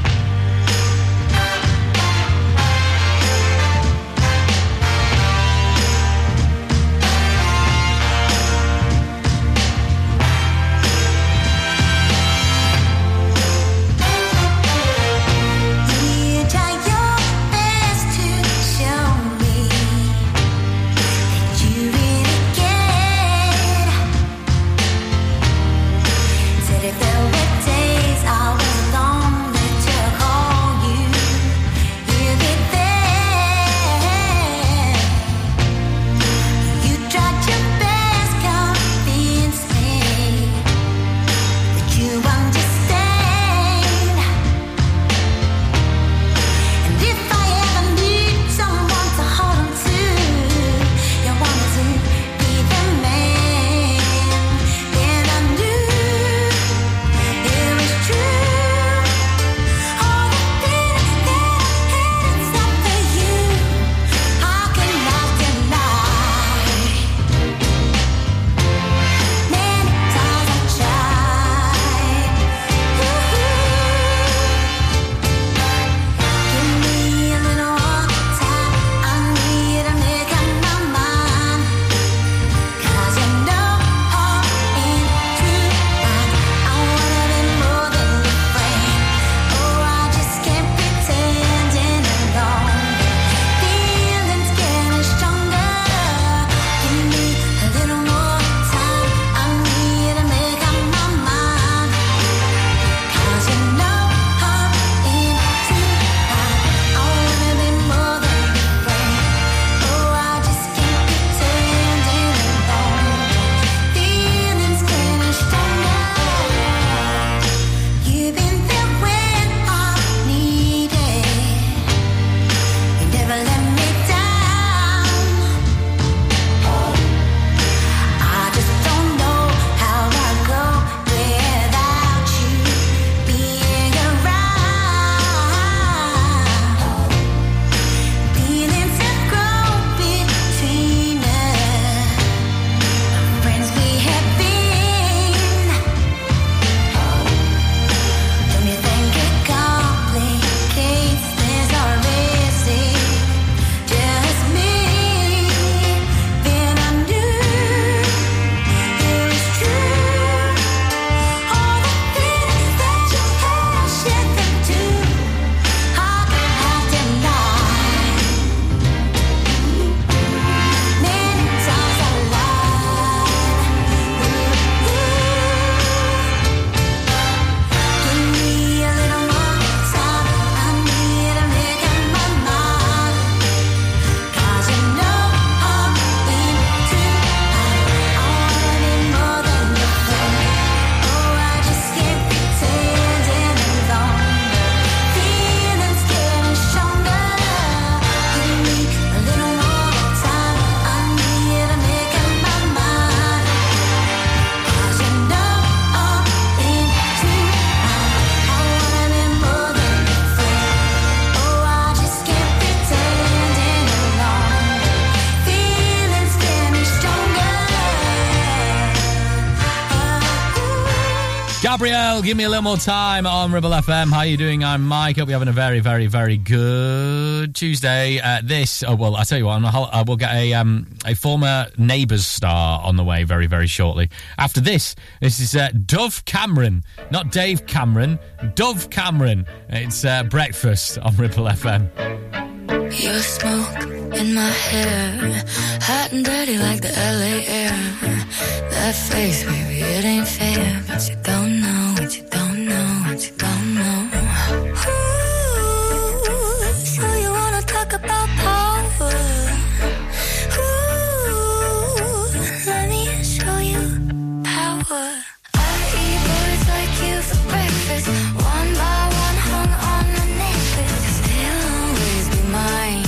Gabrielle, give me a little more time on Ribble F M. How are you doing? I'm Mike. Hope you're having a very, very, very good Tuesday. Uh, this, oh, well, I tell you what, I'm a, I will get a um, a former Neighbours star on the way very, very shortly. After this, this is uh, Dove Cameron, not Dave Cameron, Dove Cameron. It's uh, breakfast on Ribble F M. Your smoke in my hair, hot and dirty like the L A air. That face, baby, it ain't fair, but you don't know, but you don't know, but you don't know. Ooh, so you wanna talk about power? Ooh, let me show you power. I eat birds like you for breakfast, one by one hung on my necklace. Still always be mine,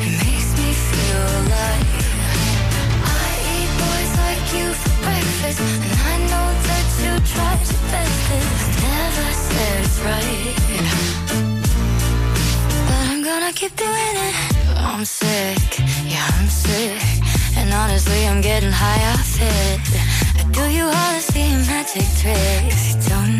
it makes me feel alive. You for breakfast, and I know that you tried your bestest. Never said it's right, but I'm gonna keep doing it. I'm sick, yeah, I'm sick, and honestly, I'm getting high off it. I do you all the same magic tricks. You don't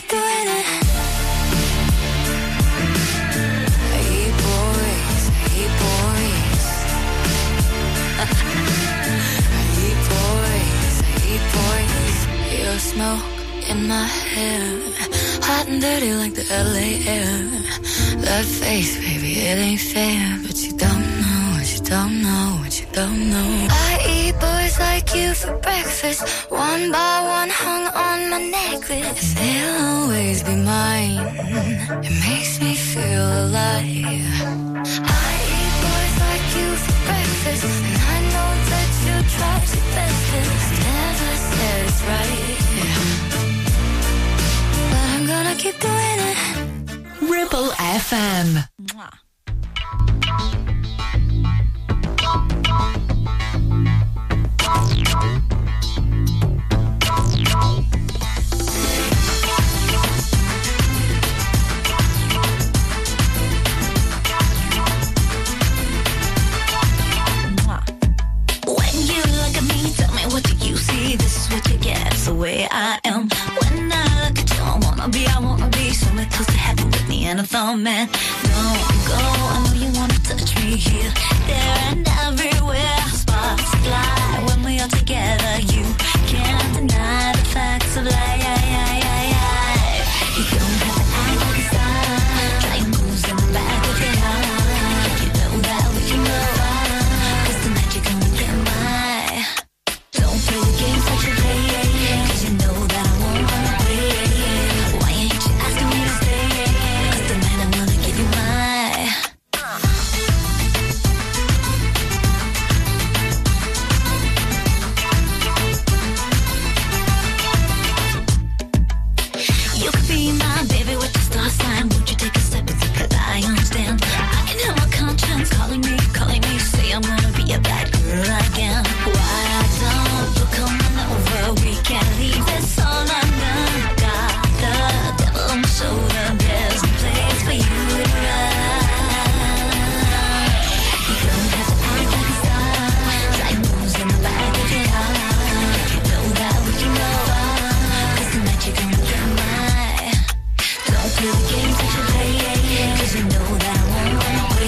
keep doing it. Smoke in my hair, hot and dirty like the L A air. That face, baby, it ain't fair. But you don't know what you don't know what you don't know. I eat boys like you for breakfast, one by one hung on my necklace. They'll always be mine, it makes me feel alive. I eat boys like you for breakfast, and I know that you try your best. Never said it's right, gonna keep doing it. Ribble F M. Mwah. When you look at me, tell me what do you see? This is what you get, it's the way I am. When I I wanna be, I wanna be somewhere close to heaven with me and a phone man. Don't go, I know you wanna touch me here, there and everywhere. Sparks fly when we are together. You can't deny the facts of life. You don't have to act like a star, like moves in the back of your heart. You know that we can go on, 'cause the magic can we get by. Don't play the games that you play, 'cause you know that I won't run away.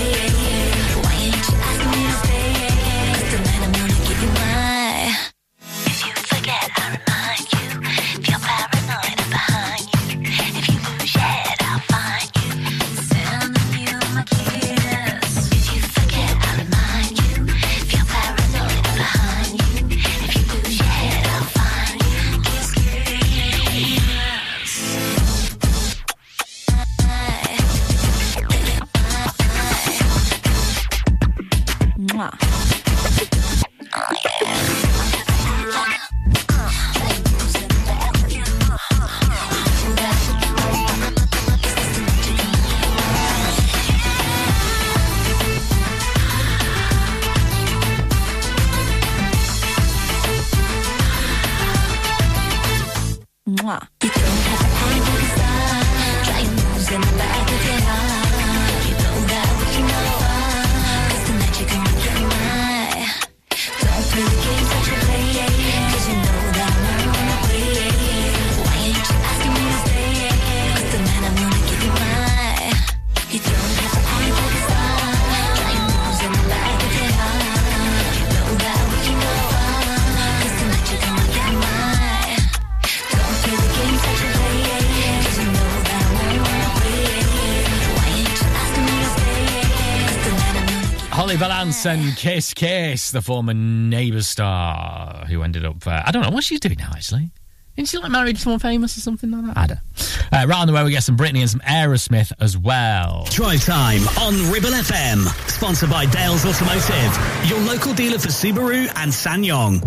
Valance and Kiss Kiss, the former Neighbours star who ended up, uh, I don't know what she's doing now actually. Isn't she like married to someone famous or something like that? I don't know. Uh, right on the way we get some Britney and some Aerosmith as well. Drive Time on Ribble F M, sponsored by Dale's Automotive, your local dealer for Subaru and Ssangyong.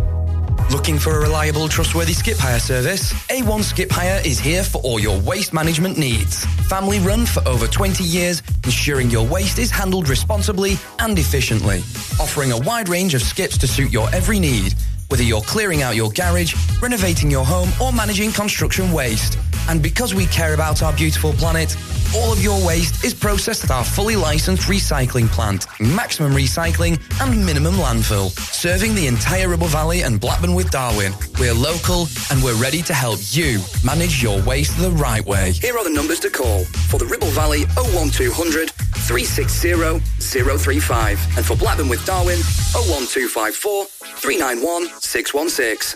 Looking for a reliable, trustworthy skip hire service? A one Skip Hire is here for all your waste management needs. Family run for over twenty years, ensuring your waste is handled responsibly and efficiently. Offering a wide range of skips to suit your every need, whether you're clearing out your garage, renovating your home, or managing construction waste. And because we care about our beautiful planet, all of your waste is processed at our fully licensed recycling plant, maximum recycling and minimum landfill, serving the entire Ribble Valley and Blackburn with Darwen. We're local and we're ready to help you manage your waste the right way. Here are the numbers to call for the Ribble Valley: oh one two hundred, three six zero, zero three five, and for Blackburn with Darwen, oh one two five four, three nine one, six one six.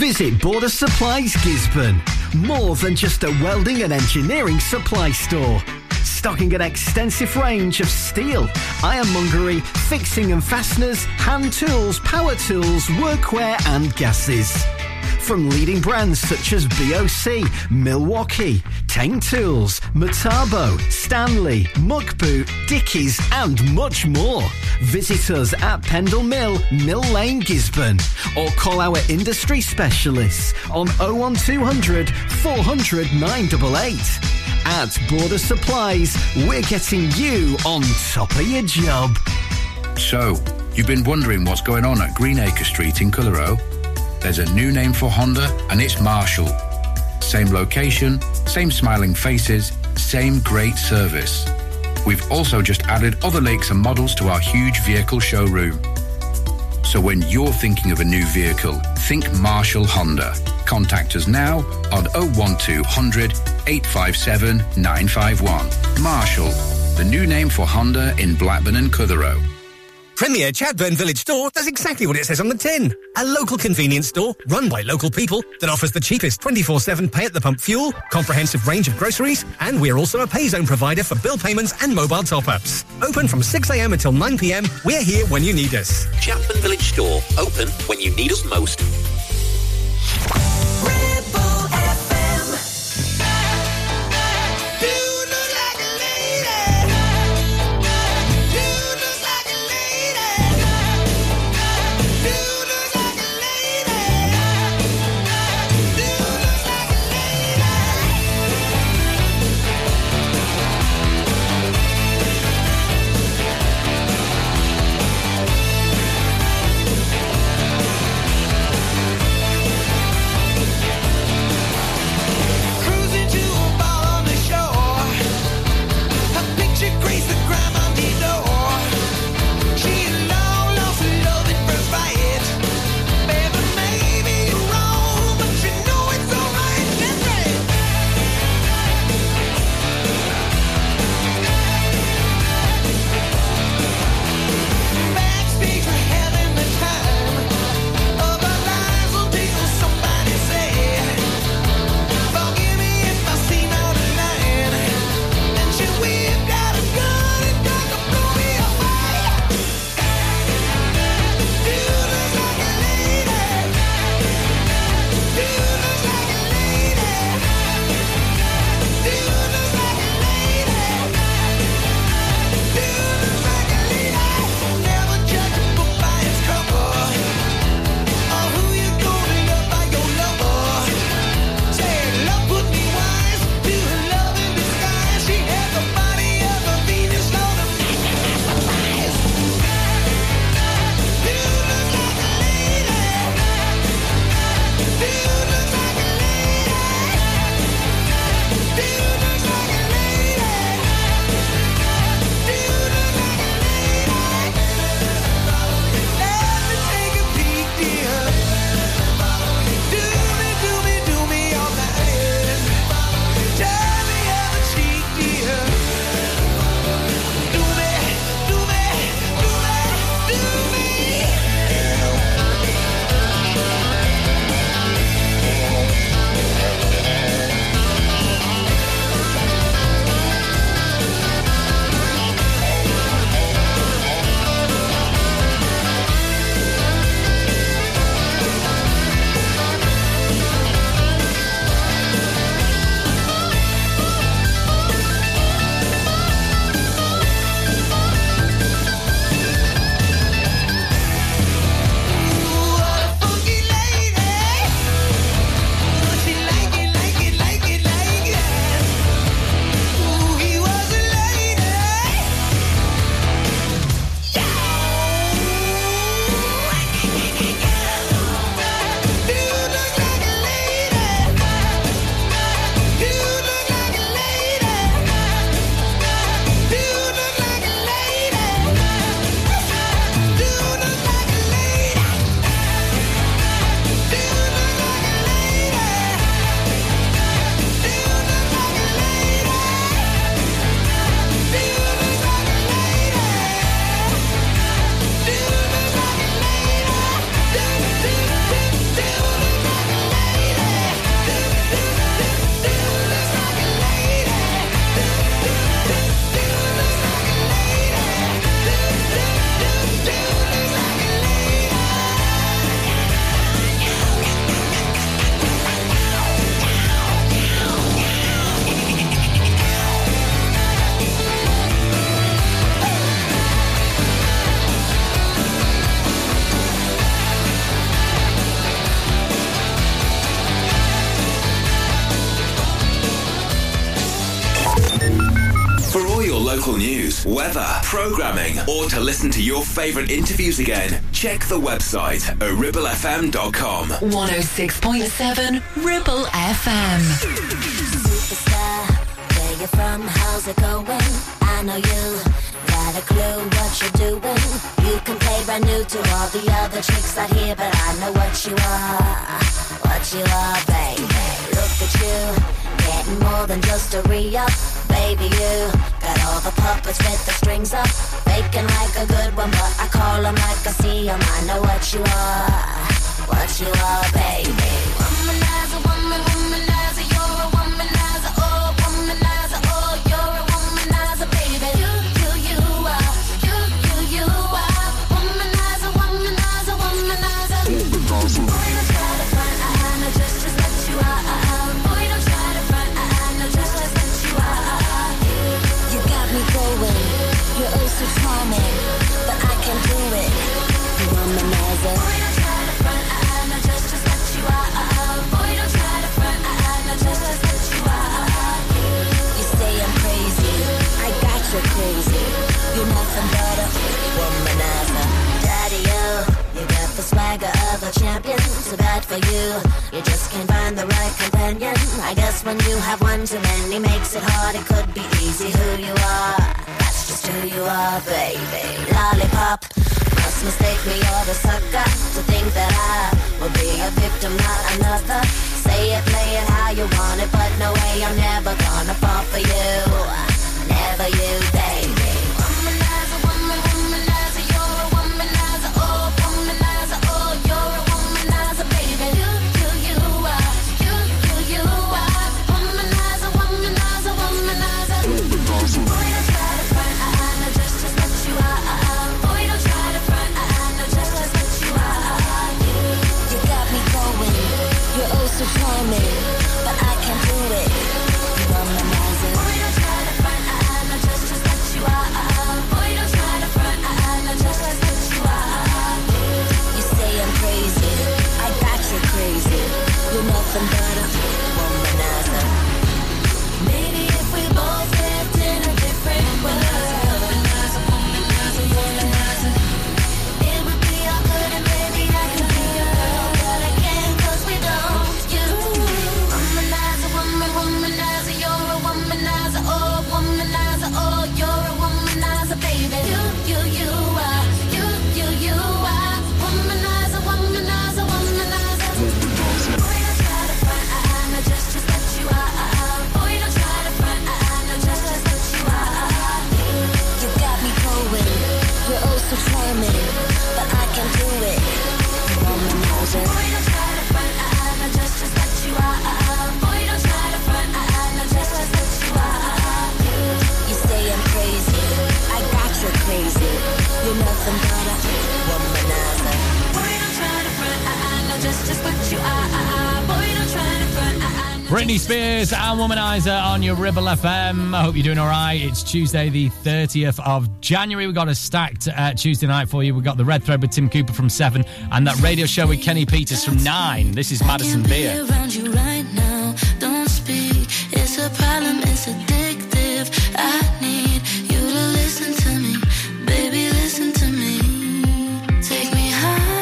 Visit Border Supplies Gisborne. More than just a welding and engineering supply store. Stocking an extensive range of steel, ironmongery, fixing and fasteners, hand tools, power tools, workwear and gases. From leading brands such as B O C, Milwaukee, Tang Tools, Metabo, Stanley, Muckboot, Dickies and much more. Visit us at Pendle Mill, Mill Lane, Gisborne, or call our industry specialists on oh one two hundred, four hundred, nine eight eight. At Border Supplies, we're getting you on top of your job. So, you've been wondering what's going on at Greenacre Street in Clitheroe? There's a new name for Honda, and it's Marshall. Same location, same smiling faces, same great service. We've also just added other makes and models to our huge vehicle showroom. So when you're thinking of a new vehicle, think Marshall Honda. Contact us now on oh one two hundred, eight five seven, nine five one. Marshall, the new name for Honda in Blackburn and Clitheroe. Premier Chatburn Village Store does exactly what it says on the tin. A local convenience store run by local people that offers the cheapest twenty-four seven pay-at-the-pump fuel, comprehensive range of groceries, and we're also a pay zone provider for bill payments and mobile top-ups. Open from six a.m. until nine p.m. We're here when you need us. Chatburn Village Store. Open when you need us most. local news, weather, programming, or to listen to your favourite interviews again, check the website at ribble f m dot com. one oh six point seven Ribble F M. Superstar, where you from? How's it going? I know you got a clue what you're doing. You can play brand new to all the other chicks out here, but I know what you are, what you are, baby. Look at you, getting more than just a re-up. Baby, you got all the puppets with the strings up. Faking like a good one, but I call them like I see them. I know what you are, what you are, baby. Womanizer, woman, womanizer, you're a womanizer. Oh, womanizer, oh, you're a womanizer, baby. You, you, you are, you, you, you are. Womanizer, womanizer, womanizer. Womanizer. Boy, don't try to front, I know just just what you are. You're oh so charming, but I can do it. You want my mother. Boy, don't try to front, I, I know just just what you are. Boy, don't try to front, I, I know just just what you are. You say I'm crazy, I got you crazy. You're nothing but a womanizer. Daddy-o, you got the swagger of a champion. So bad for you, you just can't find the right companion. I guess when you have one too many makes it hard. It could be easy who you are, that's just who you are, baby. Lollipop, must mistake me or the sucker to think that I will be a victim, not another. Say it, play it how you want it, but no way, I'm never gonna fall for you. Never you, baby. Womanizer, woman, womanizer, you're a womanizer. Oh, womanizer, oh, you're a womanizer, baby. You, you, you are, you, you, you are. Womanizer, womanizer, womanizer. Boy, don't try to front, I, I know just just what you are. Boy, don't try to front, I, I know just just what you are. You, you got me going, you're oh so charming, but I can't do it. Womanizer. Boy, don't try to front, I, I know just just what you are. Boy, don't try to front, I, I know just just what you are. You say I'm crazy, I got you crazy. You're nothing but a womanizer. Maybe if we both lived in a different world, womanizer, womanizer, womanizer, it would be all good and maybe I could be your girl, but I can't 'cause we don't. You womanizer, woman, womanizer, you're a womanizer. Oh, womanizer, oh, you're a womanizer, baby. You, you, you are, you, you, you are. Womanizer, womanizer, womanizer. Boy, don't try to front, I, I know just just what you are. Boy, don't try to front, I, I know just just what you are. You got me going, you're oh so charming, but I can't do it. Womanizer. Boy, don't try to front, I, I know just just what you are. Boy, don't try to front, I, I know just just what you are. You say I'm crazy, I got you crazy. You're nothing but a womanizer. Boy, don't try to front, I, I know just just what you are. Boy, don't try to front, I, I know. Britney Spears and Womanizer on your Ribble F M. I hope you're doing all right. It's Tuesday, the thirtieth of January. We've got a stacked uh, Tuesday night for you. We've got the Red Thread with Tim Cooper from seven and that radio show with Kenny Peters from nine. This is Madison Beer. I can't be around you right now. Don't speak. It's a problem. It's addictive. I need you to listen to me. Baby, listen to me. Take me high.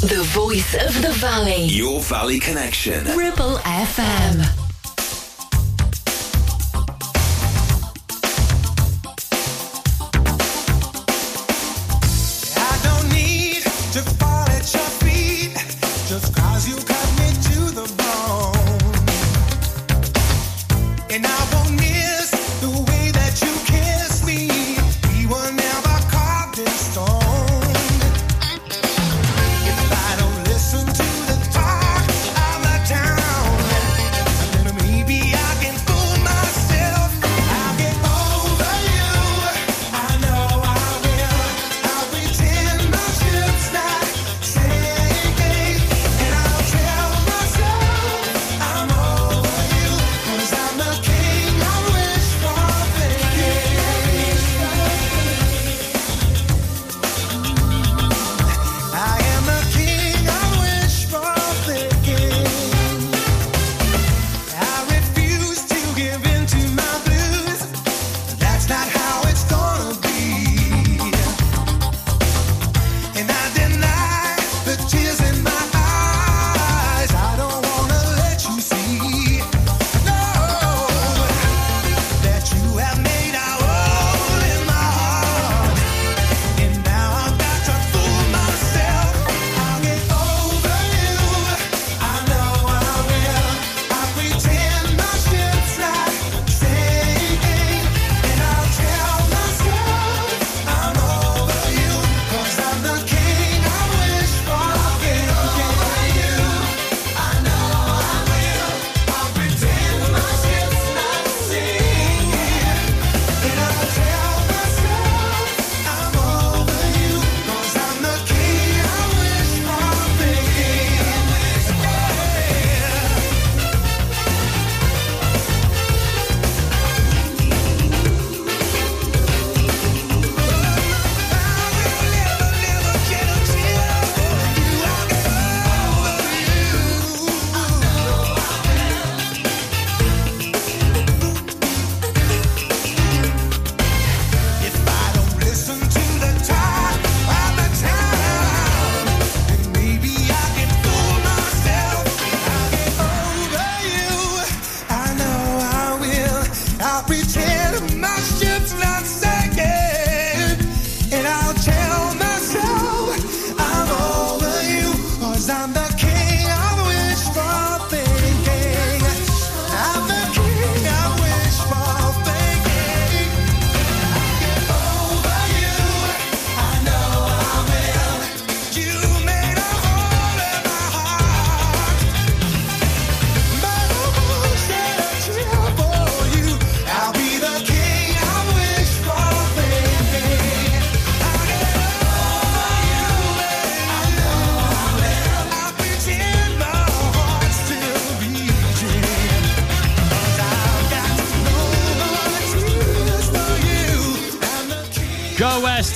The voice of the valley. Your Valley Connection. Ribble F M.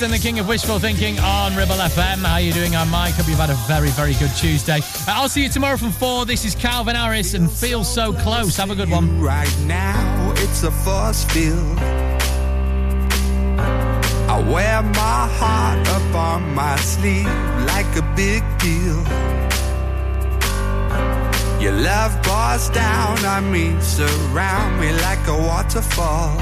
And the king of wishful thinking on Ribble F M. How are you doing? I'm Mike. Hope you've had a very, very good Tuesday. Uh, I'll see you tomorrow from four. This is Calvin Harris and Feel So Close. Have a good one. Right now, it's a force field. I wear my heart up on my sleeve like a big deal. Your love pours down on me, surround me like a waterfall.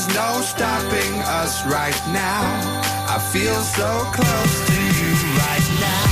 There's no stopping us right now. I feel so close to you right now.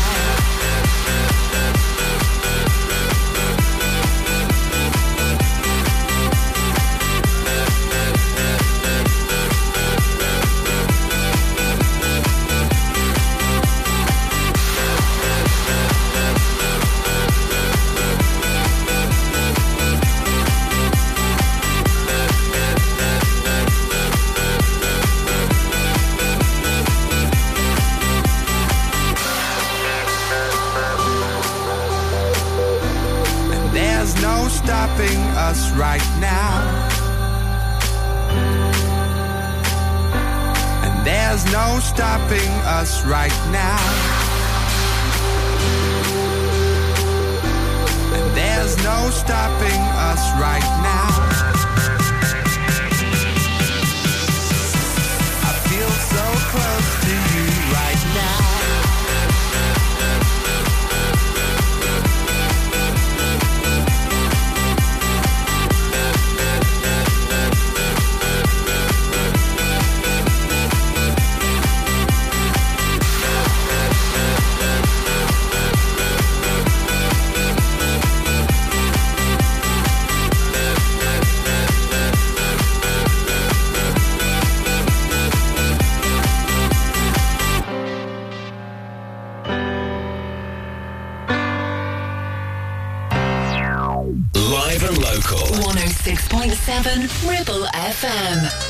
Stopping us right now, and there's no stopping us right now, and there's no stopping us right now. I feel so close to you right now. Live and local. one oh six point seven Ribble F M.